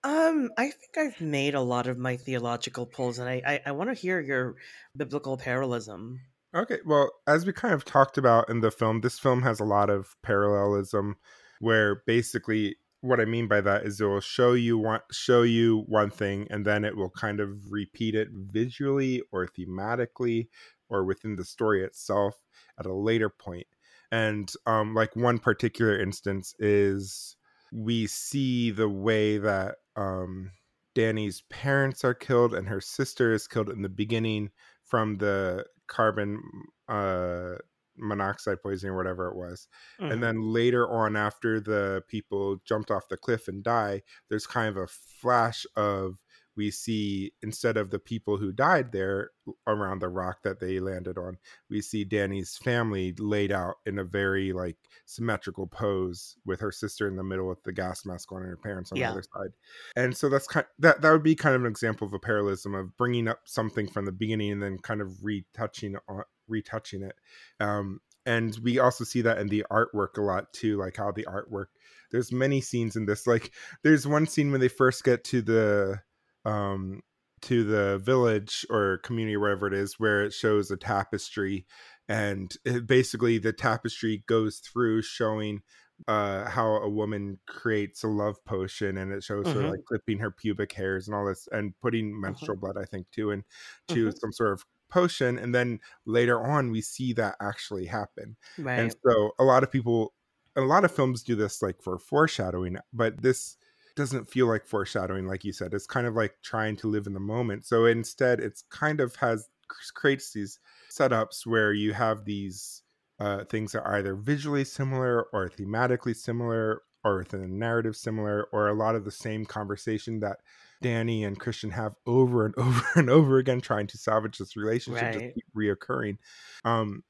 Um, I think I've made a lot of my theological pulls, and I, I, I want to hear your biblical parallelism. Okay, well, as we kind of talked about in the film, this film has a lot of parallelism, where basically what I mean by that is it will show you one, show you one thing, and then it will kind of repeat it visually or thematically or within the story itself at a later point. And um, like one particular instance is we see the way that um, Danny's parents are killed and her sister is killed in the beginning from the carbon uh monoxide poisoning or whatever it was, mm-hmm. and then later on, after the people jumped off the cliff and die, there's kind of a flash of, we see, instead of the people who died there around the rock that they landed on, we see Danny's family laid out in a very like symmetrical pose with her sister in the middle with the gas mask on and her parents on yeah. the other side. And so that's kind of, that, that would be kind of an example of a parallelism of bringing up something from the beginning and then kind of retouching on, retouching it. Um, and we also see that in the artwork a lot too, like how the artwork, there's many scenes in this, like there's one scene when they first get to the um to the village or community or whatever it is, where it shows a tapestry, and it, basically the tapestry goes through showing uh, how a woman creates a love potion, and it shows mm-hmm. her like clipping her pubic hairs and all this, and putting menstrual mm-hmm. blood, I think, too, and to mm-hmm. some sort of potion. And then later on, we see that actually happen. Right. And so a lot of people, a lot of films do this like for foreshadowing, but this doesn't feel like foreshadowing, like you said. It's kind of like trying to live in the moment. So instead, it's kind of has creates these setups where you have these uh, things that are either visually similar or thematically similar or within a narrative similar, or a lot of the same conversation that Danny and Christian have over and over and over again, trying to salvage this relationship, right. just keep reoccurring. Um,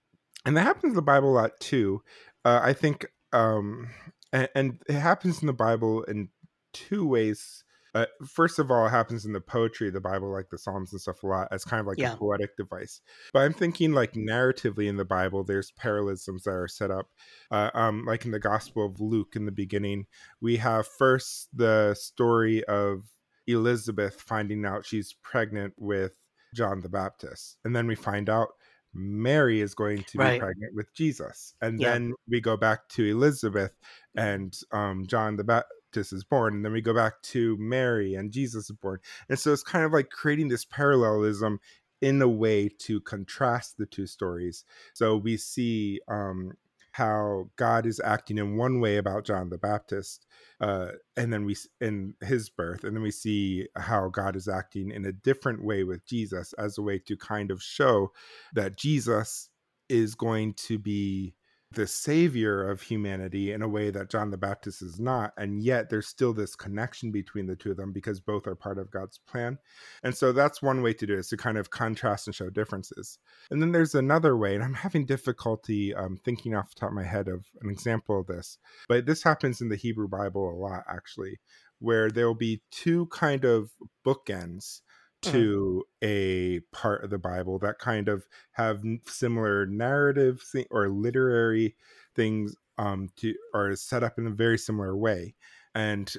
and that happens in the Bible a lot too. Uh, I think, um, and, and it happens in the Bible in two ways. Uh, first of all, it happens in the poetry of the Bible, like the Psalms and stuff a lot, as kind of like yeah. a poetic device. But I'm thinking like narratively in the Bible, there's parallelisms that are set up. Uh, um, like in the Gospel of Luke in the beginning, we have first the story of Elizabeth finding out she's pregnant with John the Baptist. And then we find out Mary is going to right. be pregnant with Jesus. And yeah. then we go back to Elizabeth and um, John the Baptist. is born, and then we go back to Mary and Jesus is born. And so it's kind of like creating this parallelism in a way to contrast the two stories. So we see um how God is acting in one way about John the Baptist uh and then we in his birth, and then we see how God is acting in a different way with Jesus, as a way to kind of show that Jesus is going to be the savior of humanity in a way that John the Baptist is not. And yet there's still this connection between the two of them, because both are part of God's plan. And so that's one way to do it, is to kind of contrast and show differences. And then there's another way, and I'm having difficulty um, thinking off the top of my head of an example of this, but this happens in the Hebrew Bible a lot, actually, where there'll be two kind of bookends to a part of the Bible that kind of have similar narrative thing, or literary things um, to are set up in a very similar way. And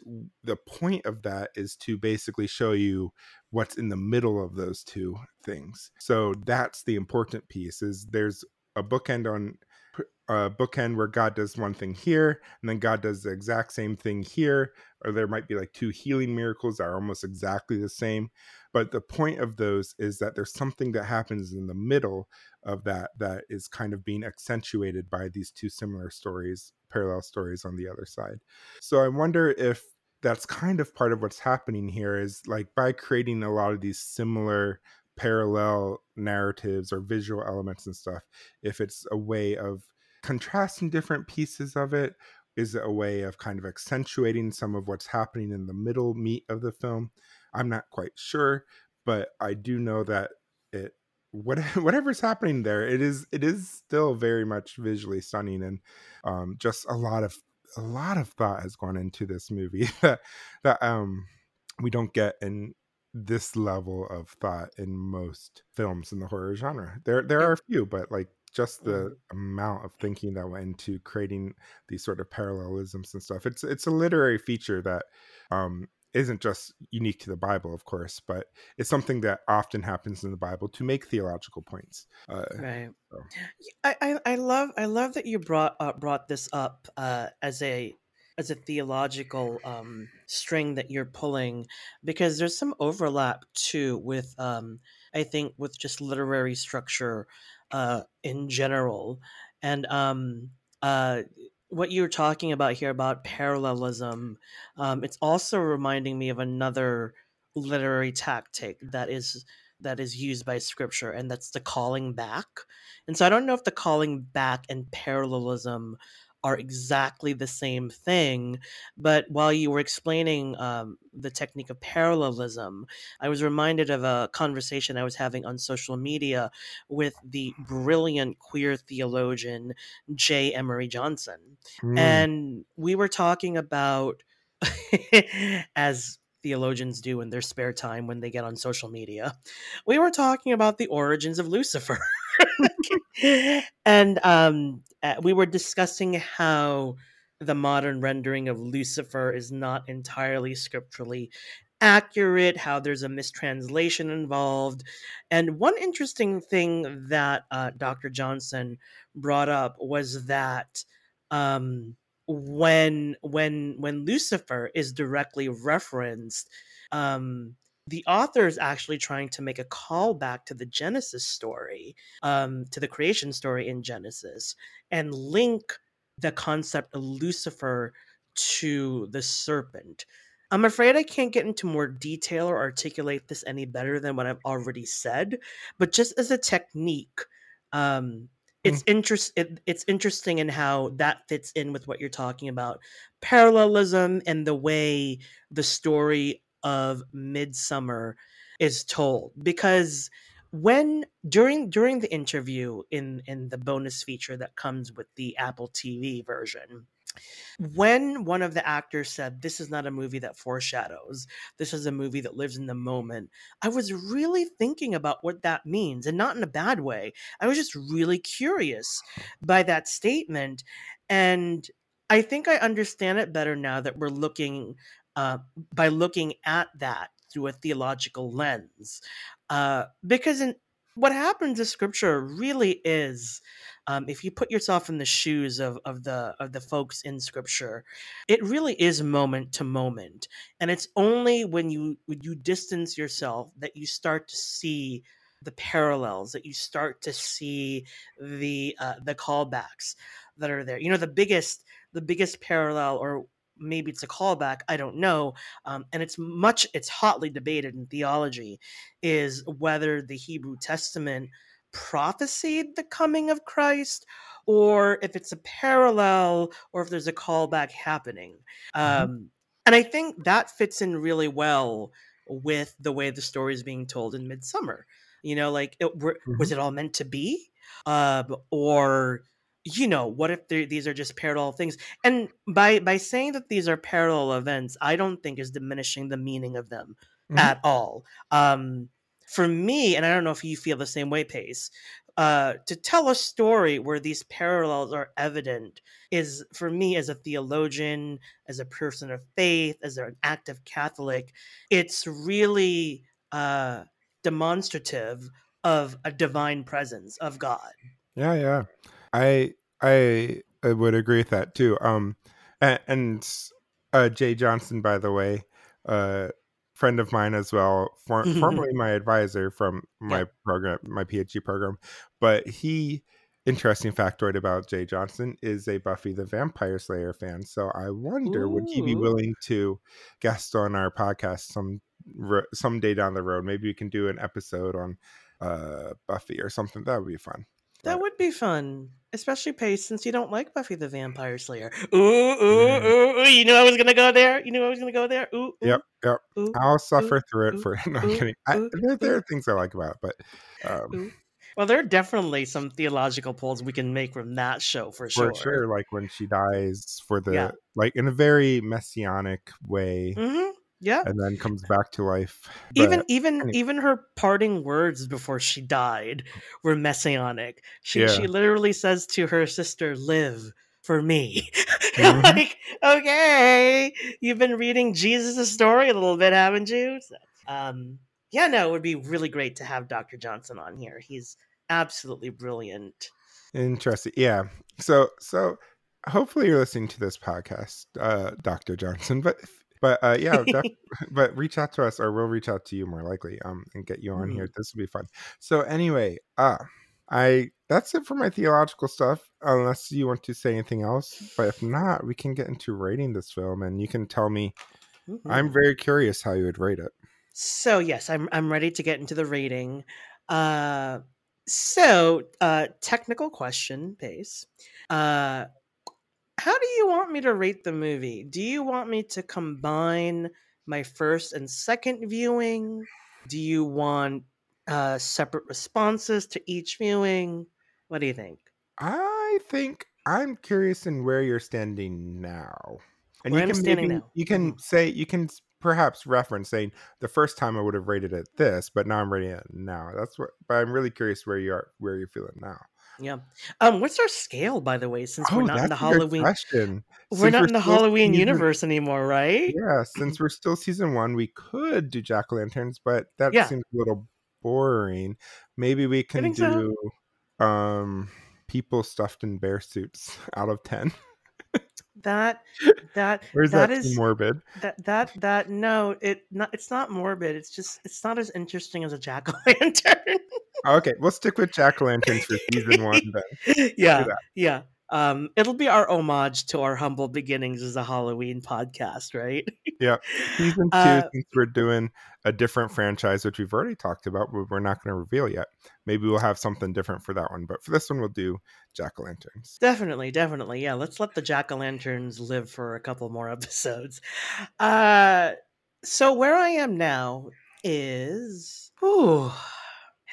the point of that is to basically show you what's in the middle of those two things. So that's the important piece, is there's a bookend on a bookend where God does one thing here, and then God does the exact same thing here, or there might be like two healing miracles that are almost exactly the same. But the point of those is that there's something that happens in the middle of that that is kind of being accentuated by these two similar stories, parallel stories on the other side. So I wonder if that's kind of part of what's happening here, is like by creating a lot of these similar parallel narratives or visual elements and stuff, if it's a way of contrasting different pieces of it, is it a way of kind of accentuating some of what's happening in the middle meat of the film? I'm not quite sure, but I do know that it what, whatever's happening there, it is it is still very much visually stunning, and um, just a lot of a lot of thought has gone into this movie that that um, we don't get in this level of thought in most films in the horror genre. There there are a few, but like just the amount of thinking that went into creating these sort of parallelisms and stuff. It's it's a literary feature that. Um, isn't just unique to the Bible, of course, but it's something that often happens in the Bible to make theological points. Uh, right. So. I, I love I love that you brought uh, brought this up uh, as a as a theological um, string that you're pulling, because there's some overlap too with um, I think with just literary structure uh, in general, and um, uh, what you were talking about here about parallelism, um, it's also reminding me of another literary tactic that is that is used by scripture, and that's the calling back. And so I don't know if the calling back and parallelism are exactly the same thing, but while you were explaining um, the technique of parallelism, I was reminded of a conversation I was having on social media with the brilliant queer theologian J. Emery Johnson. Mm. And we were talking about, as theologians do in their spare time when they get on social media, we were talking about the origins of Lucifer. And um, we were discussing how the modern rendering of Lucifer is not entirely scripturally accurate, how there's a mistranslation involved. And one interesting thing that uh, Doctor Johnson brought up was that um, when when when Lucifer is directly referenced, um, the author is actually trying to make a callback to the Genesis story, um, to the creation story in Genesis, and link the concept of Lucifer to the serpent. I'm afraid I can't get into more detail or articulate this any better than what I've already said, but just as a technique, um, it's, mm. interest, it, it's interesting in how that fits in with what you're talking about. Parallelism and the way the story of Midsommar is told. Because when during during the interview in, in the bonus feature that comes with the Apple T V version, when one of the actors said, "This is not a movie that foreshadows. This is a movie that lives in the moment," I was really thinking about what that means, and not in a bad way. I was just really curious by that statement. And I think I understand it better now that we're looking, uh, by looking at that through a theological lens. Uh, because in what happens in scripture really is, um, if you put yourself in the shoes of, of the of the folks in scripture, it really is moment to moment. And it's only when you when you distance yourself that you start to see the parallels, that you start to see the uh, the callbacks that are there. You know, the biggest the biggest parallel, or maybe it's a callback, I don't know. Um, and it's much, it's hotly debated in theology, is whether the Hebrew Testament prophesied the coming of Christ, or if it's a parallel, or if there's a callback happening. Mm-hmm. Um, and I think that fits in really well with the way the story is being told in Midsommar. You know, like, it, were, mm-hmm. was it all meant to be? Uh, or... you know, what if these are just parallel things? And by by saying that these are parallel events, I don't think is diminishing the meaning of them mm-hmm. at all. Um, for me, and I don't know if you feel the same way, Pace, uh, to tell a story where these parallels are evident is, for me, as a theologian, as a person of faith, as an active Catholic, it's really uh, demonstrative of a divine presence of God. Yeah, yeah. I, I I would agree with that too. Um, and, and uh, Jay Johnson, by the way, a uh, friend of mine as well, for, formerly my advisor from my yeah. program, my PhD program. But he, interesting factoid about Jay Johnson, is a Buffy the Vampire Slayer fan. So I wonder, Ooh. would he be willing to guest on our podcast some someday down the road? Maybe we can do an episode on uh, Buffy or something. That would be fun. That would be fun, especially Pace, since you don't like Buffy the Vampire Slayer. Ooh, ooh, mm. ooh, ooh! You knew I was gonna go there. You knew I was gonna go there. Ooh, ooh yep, yep. Ooh, I'll suffer ooh, through it ooh, for. No, ooh, I'm kidding. I, ooh, there, there are things I like about it, but um, well, there are definitely some theological pulls we can make from that show for sure. For sure, like when she dies for the yeah. like in a very messianic way. Mm-hmm. Yeah, and then comes back to life. But even even anyway. even her parting words before she died were messianic. She yeah. she literally says to her sister, "Live for me." Mm-hmm. Like, okay, you've been reading Jesus' story a little bit, haven't you? So, um, yeah, no, it would be really great to have Doctor Johnson on here. He's absolutely brilliant. Interesting. Yeah. So so hopefully you're listening to this podcast, uh, Doctor Johnson, but. But uh, yeah, def- but reach out to us, or we'll reach out to you more likely, um, and get you on mm-hmm. here. This will be fun. So anyway, uh, I that's it for my theological stuff. Unless you want to say anything else, but if not, we can get into rating this film, and you can tell me. Mm-hmm. I'm very curious how you would rate it. So yes, I'm I'm ready to get into the rating. Uh, so uh, technical question, Pace. Uh. How do you want me to rate the movie? Do you want me to combine my first and second viewing? Do you want uh, separate responses to each viewing? What do you think? I think I'm curious in where you're standing now. And where you can I'm standing maybe, now. You can say, you can perhaps reference saying the first time I would have rated it this, but now I'm rating it now. That's what, but I'm really curious where you are, where you're feeling now. Yeah. Um, what's our scale, by the way, since oh, we're not in the Halloween we're not in the Halloween universe anymore, right? Yeah, since we're still season one, we could do jack-o'-lanterns, but that yeah. seems a little boring. Maybe we can do so. um people stuffed in bear suits out of ten. That that or is that, that is morbid. That that that no, it not, it's not morbid. It's just it's not as interesting as a jack-o'-lantern. Oh, okay, we'll stick with jack-o'-lanterns for season one then. Yeah, yeah. Um, it'll be our homage to our humble beginnings as a Halloween podcast, right? Yeah. Season two, uh, since we're doing a different franchise, which we've already talked about, but we're not going to reveal yet. Maybe we'll have something different for that one. But for this one, we'll do jack-o'-lanterns. Definitely, definitely. Yeah, let's let the jack-o'-lanterns live for a couple more episodes. Uh, so where I am now is... Ooh,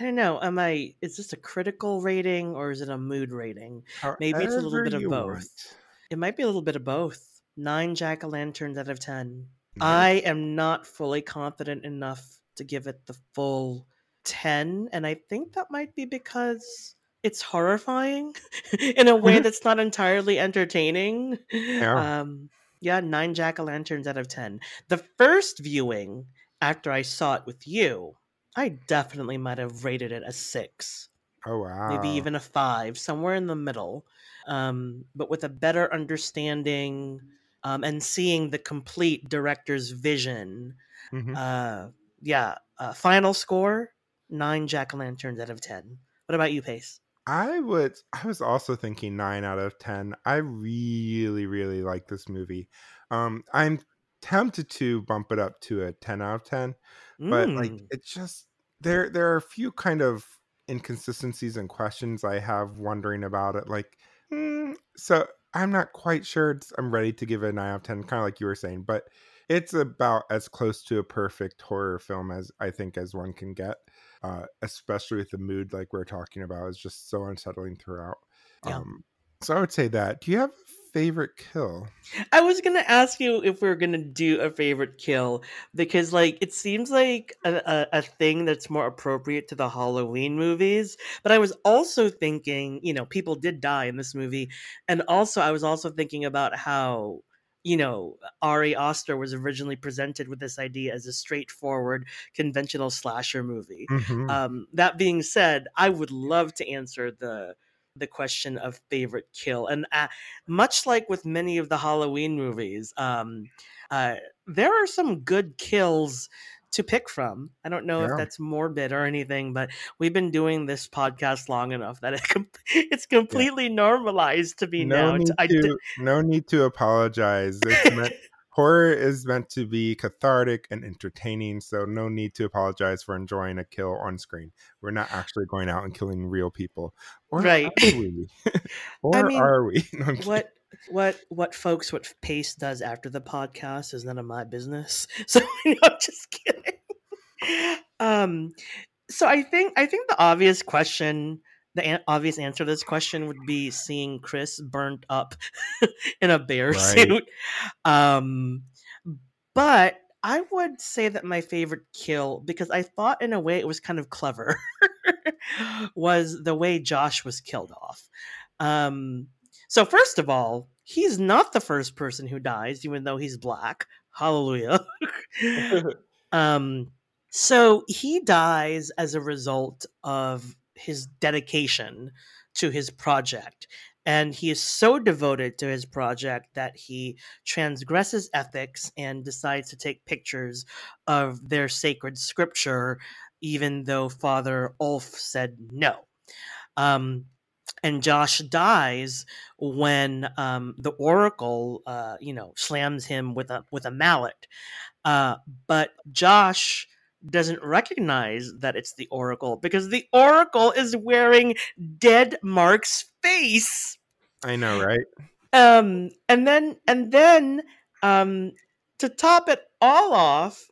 I don't know. Am I? Is this a critical rating or is it a mood rating? However, maybe it's a little bit of both. Want. It might be a little bit of both. Nine jack-o'-lanterns out of ten. Mm-hmm. I am not fully confident enough to give it the full ten, and I think that might be because it's horrifying in a way that's not entirely entertaining. Yeah. Um, yeah, nine jack-o'-lanterns out of ten. The first viewing after I saw it with you, I definitely might have rated it a six. Oh, wow. Maybe even a five, somewhere in the middle. Um, but with a better understanding um, and seeing the complete director's vision. Mm-hmm. Uh, yeah. Uh, final score, nine jack-o'-lanterns out of ten. What about you, Pace? I would. I was also thinking nine out of ten. I really, really like this movie. Um, I'm tempted to bump it up to a ten out of ten. But mm. like it's just there there are a few kind of inconsistencies and questions I have wondering about it. Like mm, so I'm not quite sure I'm ready to give it a nine out of ten, kind of like you were saying, but it's about as close to a perfect horror film as I think as one can get. Uh, especially with the mood like we're talking about is just so unsettling throughout. Yeah. Um so I would say that. Do you have favorite kill? I was gonna ask you if we we're gonna do a favorite kill, because like it seems like a, a, a thing that's more appropriate to the Halloween movies, but I was also thinking, you know, people did die in this movie, and also I was also thinking about how, you know, Ari Aster was originally presented with this idea as a straightforward conventional slasher movie. Mm-hmm. Um, that being said, I would love to answer the the question of favorite kill, and uh, much like with many of the Halloween movies, um uh there are some good kills to pick from. I don't know yeah. if that's morbid or anything, but we've been doing this podcast long enough that it com- it's completely yeah. normalized to be no now need to, I d- no need to apologize. It's meant, horror is meant to be cathartic and entertaining, so no need to apologize for enjoying a kill on screen. We're not actually going out and killing real people. Or right. are we? or I mean, are we? No, what what what folks what Pace does after the podcast is none of my business. So no, I'm just kidding. Um so I think I think the obvious question the an- obvious answer to this question would be seeing Chris burnt up in a bear right. suit. Um but I would say that my favorite kill, because I thought in a way it was kind of clever, was the way Josh was killed off. Um, so first of all, he's not the first person who dies, even though he's black. Hallelujah. um, so he dies as a result of his dedication to his project. And he is so devoted to his project that he transgresses ethics and decides to take pictures of their sacred scripture, even though Father Ulf said no. Um, and Josh dies when um, the Oracle, uh, you know, slams him with a with a mallet. Uh, but Josh doesn't recognize that it's the Oracle, because the Oracle is wearing dead Mark's face. I know, right? Um, and then, and then, um, to top it all off,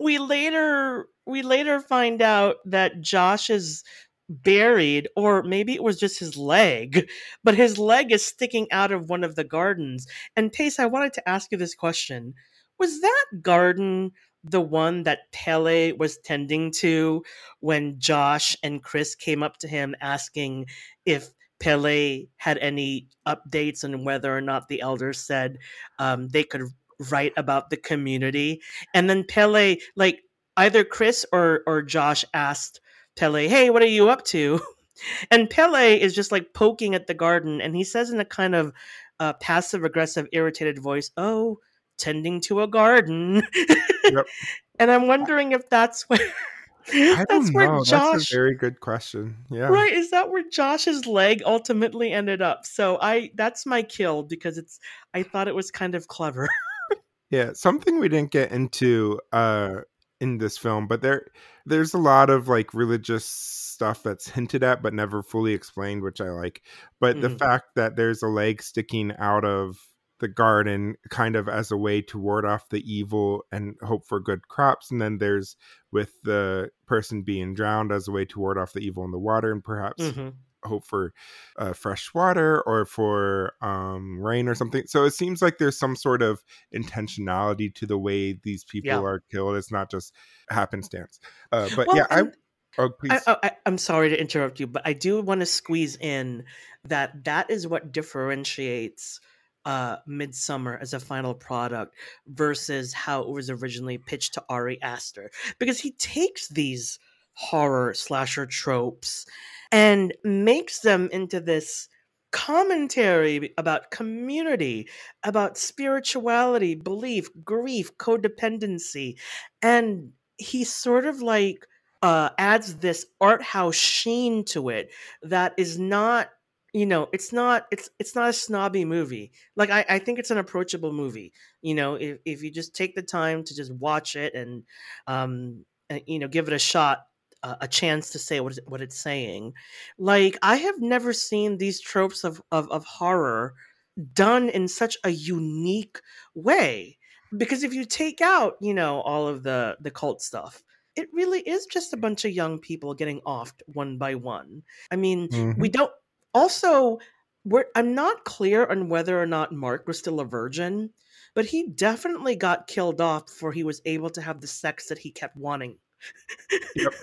we later we later find out that Josh is buried, or maybe it was just his leg, but his leg is sticking out of one of the gardens. And Pace, I wanted to ask you this question: was that garden the one that Pele was tending to when Josh and Chris came up to him asking if Pele had any updates on whether or not the elders said um, they could write about the community? And then Pele, like either Chris or or Josh asked Pele, hey, what are you up to? And Pele is just like poking at the garden, and he says in a kind of uh, passive-aggressive, irritated voice, oh, tending to a garden. Yep. And I'm wondering if that's where... I that's don't where know. Josh, that's a very good question. Yeah, right. Is that where Josh's leg ultimately ended up? So I, that's my kill because it's. I thought it was kind of clever. Yeah, something we didn't get into uh, in this film, but there, there's a lot of like religious stuff that's hinted at but never fully explained, which I like. But mm. the fact that there's a leg sticking out of the garden kind of as a way to ward off the evil and hope for good crops, and then there's with the person being drowned as a way to ward off the evil in the water and perhaps mm-hmm. hope for uh, fresh water or for um rain or something. So it seems like there's some sort of intentionality to the way these people yeah. are killed. It's not just happenstance. Uh but well, yeah and- I Oh, please. I, I, I'm sorry to interrupt you, but I do want to squeeze in that that is what differentiates Uh, Midsommar as a final product versus how it was originally pitched to Ari Aster, because he takes these horror slasher tropes and makes them into this commentary about community, about spirituality, belief, grief, codependency, and he sort of like uh, adds this art house sheen to it that is not You know, it's not it's it's not a snobby movie. Like I, I think it's an approachable movie. You know, if, if you just take the time to just watch it and, um, and, you know, give it a shot, uh, a chance to say what what it's saying. Like I have never seen these tropes of of, of horror done in such a unique way. Because if you take out, you know, all of the the cult stuff, it really is just a bunch of young people getting offed one by one. I mean, mm-hmm. we don't. Also, we're, I'm not clear on whether or not Mark was still a virgin, but he definitely got killed off before he was able to have the sex that he kept wanting. Yep.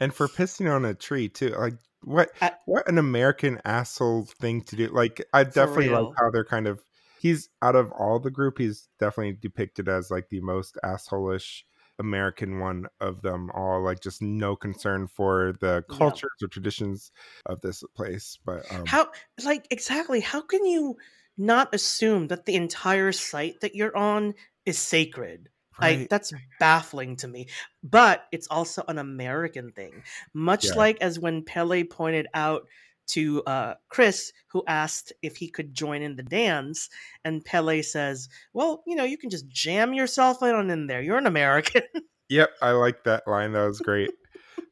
And for pissing on a tree, too. Like, what uh, what an American asshole thing to do. Like, I definitely like how they're kind of... He's, out of all the group, he's definitely depicted as, like, the most asshole-ish American one of them all, like just no concern for the cultures yeah. or traditions of this place. But um, how, like, exactly, how can you not assume that the entire site that you're on is sacred? Right. Like, that's baffling to me. But it's also an American thing, much yeah. like as when Pele pointed out to uh, Chris, who asked if he could join in the dance. And Pele says, well, you know, you can just jam yourself in on in there. You're an American. Yep. I like that line. That was great.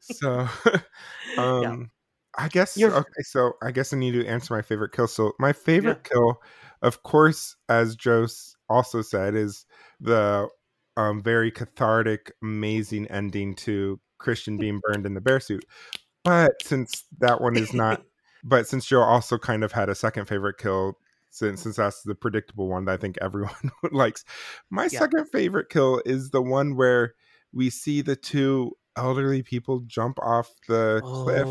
So um, yeah. I guess, You're- okay. So I guess I need to answer my favorite kill. So my favorite yeah. kill, of course, as Joss also said, is the um, very cathartic, amazing ending to Christian being burned in the bear suit. But since that one is not, But since Joe also kind of had a second favorite kill, since since that's the predictable one that I think everyone likes, my yeah. second favorite kill is the one where we see the two elderly people jump off the oh. cliff,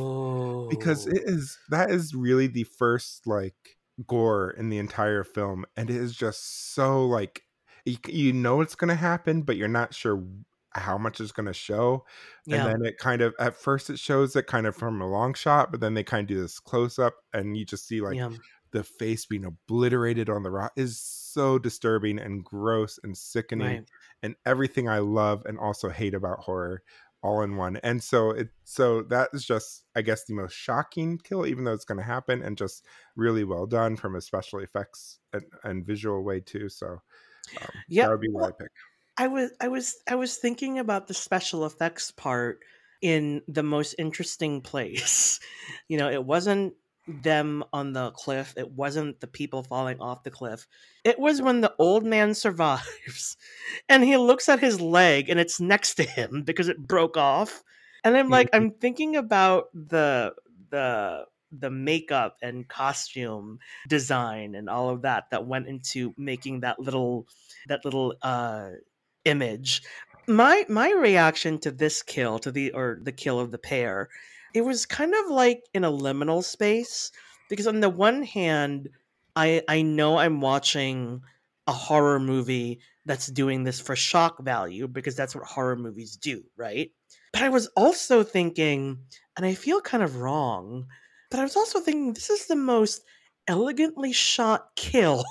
because it is that is really the first like gore in the entire film, and it is just so like you, you know it's going to happen, but you're not sure how much is going to show. Yeah. And then it kind of, at first it shows it kind of from a long shot, but then they kind of do this close up and you just see like yeah. the face being obliterated on the rock is so disturbing and gross and sickening right. and everything I love and also hate about horror all in one. And so it, so that is just, I guess, the most shocking kill, even though it's going to happen, and just really well done from a special effects and, and visual way too. So um, yeah. that would be what I pick. I was I was I was thinking about the special effects part in the most interesting place. You know, it wasn't them on the cliff. It wasn't the people falling off the cliff. It was when the old man survives and he looks at his leg and it's next to him because it broke off. And I'm like, I'm thinking about the the the makeup and costume design and all of that that went into making that little that little uh image. My my reaction to this kill, to the or the kill of the pair, it was kind of like in a liminal space, because on the one hand, I I know I'm watching a horror movie that's doing this for shock value, because that's what horror movies do, right? But I was also thinking, and I feel kind of wrong, but I was also thinking this is the most elegantly shot kill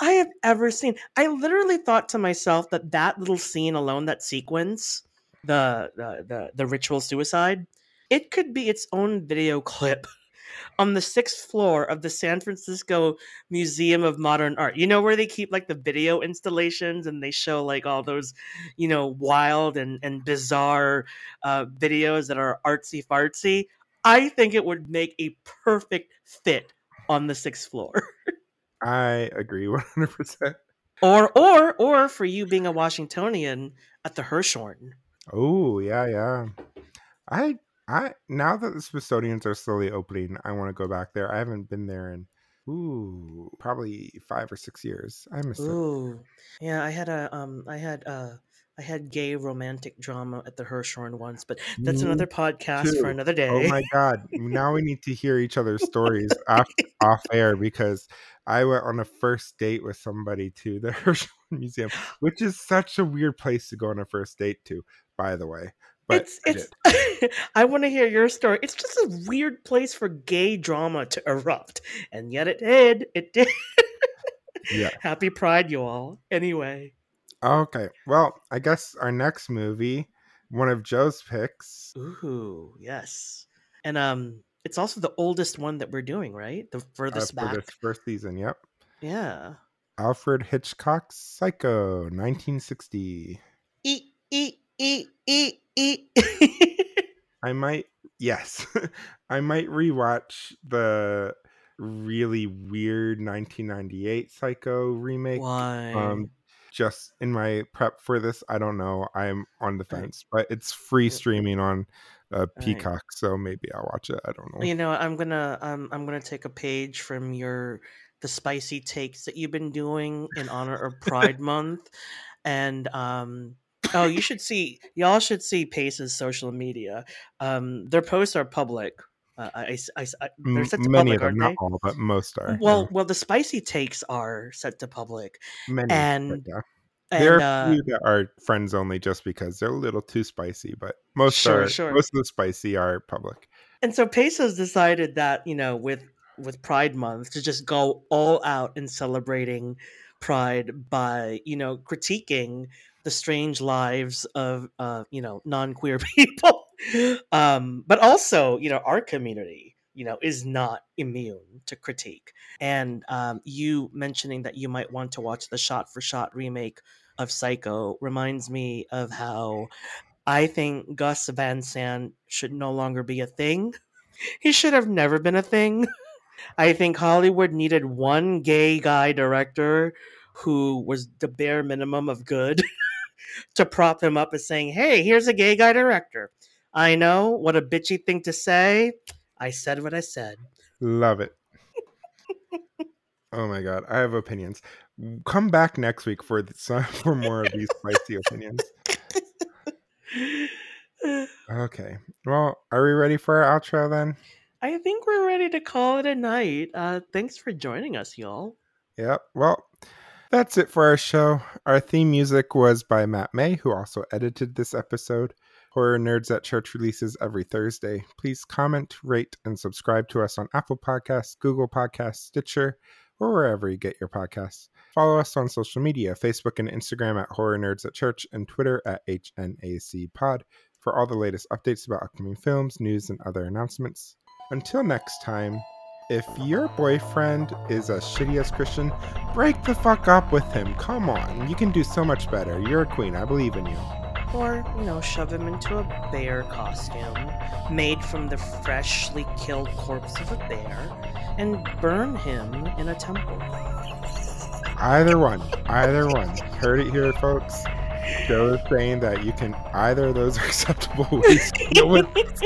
I have ever seen. I literally thought to myself that that little scene alone, that sequence, the the the, the ritual suicide, it could be its own video clip on the sixth floor of the San Francisco Museum of Modern Art. You know where they keep like the video installations and they show like all those, you know, wild and, and bizarre uh, videos that are artsy fartsy. I think it would make a perfect fit on the sixth floor. I agree one hundred percent. Or, or, or for you being a Washingtonian, at the Hirshhorn. Oh, yeah, yeah. I... I now that the Smithsonian's are slowly opening, I want to go back there. I haven't been there in ooh probably five or six years. I miss ooh. it. Yeah, I had a um, I had uh, I had gay romantic drama at the Hirshhorn once, but that's Me another podcast too. For another day. Oh my god! Now we need to hear each other's stories off, off air, because I went on a first date with somebody to the Hirshhorn Museum, which is such a weird place to go on a first date to, by the way. But it's it's I, I want to hear your story. It's just a weird place for gay drama to erupt. And yet it did. It did. Yeah. Happy Pride, you all. Anyway. Okay. Well, I guess our next movie, one of Joe's picks. Ooh, yes. And um it's also the oldest one that we're doing, right? The furthest uh, back. For this first season, yep. Yeah. Alfred Hitchcock's Psycho, nineteen sixty. Eat, eat, eat, eat. I might, yes, I might rewatch the really weird nineteen ninety-eight Psycho remake. Why? Um, just in my prep for this, I don't know. I'm on the fence, but it's free streaming on uh, Peacock, right. So maybe I'll watch it. I don't know. You know, I'm gonna, um, I'm gonna take a page from your the spicy takes that you've been doing in honor of Pride Month, and um. Oh, you should see, y'all should see Pace's social media. Um, their posts are public. Uh, I, I, I, they're set to Many public, of them, aren't not they? All, but most are. Well, yeah. well, the spicy takes are set to public. Many, and yeah. there and, are a few uh, that are friends only, just because they're a little too spicy. But most sure, are. Sure. Most of the spicy are public. And so Pace's decided that, you know, with with Pride Month, to just go all out in celebrating Pride by, you know, critiquing the strange lives of, uh, you know, non-queer people. Um, but also, you know, our community, you know, is not immune to critique. And um, you mentioning that you might want to watch the shot-for-shot remake of Psycho reminds me of how I think Gus Van Sant should no longer be a thing. He should have never been a thing. I think Hollywood needed one gay guy director who was the bare minimum of good to prop him up as saying, hey, here's a gay guy director. I know, what a bitchy thing to say. I said what I said. Love it. Oh my god, I have opinions. Come back next week for some, for more of these spicy opinions. Okay, well, are we ready for our outro then? I think we're ready to call it a night. Uh, thanks for joining us, y'all. Yeah, well, that's it for our show. Our theme music was by Matt May, who also edited this episode. Horror Nerds at Church releases every Thursday. Please comment, rate, and subscribe to us on Apple Podcasts, Google Podcasts, Stitcher, or wherever you get your podcasts. Follow us on social media, Facebook and Instagram at Horror Nerds at Church, and Twitter at H N A C Pod for all the latest updates about upcoming films, news, and other announcements. Until next time, if your boyfriend is as shitty as Christian, break the fuck up with him. Come on. You can do so much better. You're a queen. I believe in you. Or, you know, shove him into a bear costume made from the freshly killed corpse of a bear and burn him in a temple. Either one. Either one. Heard it here, folks. Joe is saying that you can either of those are acceptable ways to deal with this.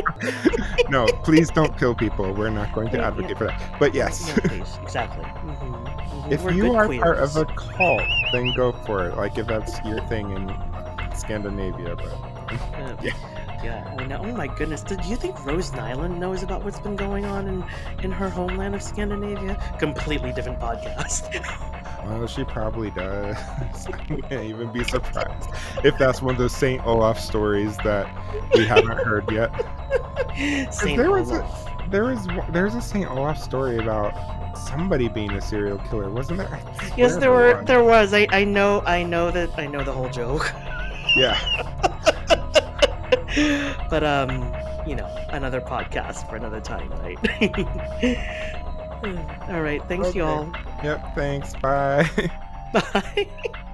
No, please don't kill people. We're not going to advocate yeah. for that. But yes. Yeah, please. Exactly. Mm-hmm. Mm-hmm. If We're you are queers. Part of a cult, then go for it. Like if that's your thing in Scandinavia. But uh, yeah. Yeah. I know. Oh my goodness. Do you think Rose Nyland knows about what's been going on in, in her homeland of Scandinavia? Completely different podcast. Well, she probably does. I wouldn't even be surprised if that's one of those Saint Olaf stories that we haven't heard yet. Saint there Olaf. Was a, there is there's a Saint Olaf story about somebody being a serial killer, wasn't there? Yes, there were. There was. I, I know. I know that. I know the whole joke. Yeah. But um, you know, another podcast for another time, right? All right. Thanks, okay. Y'all. Yep. Thanks. Bye. Bye.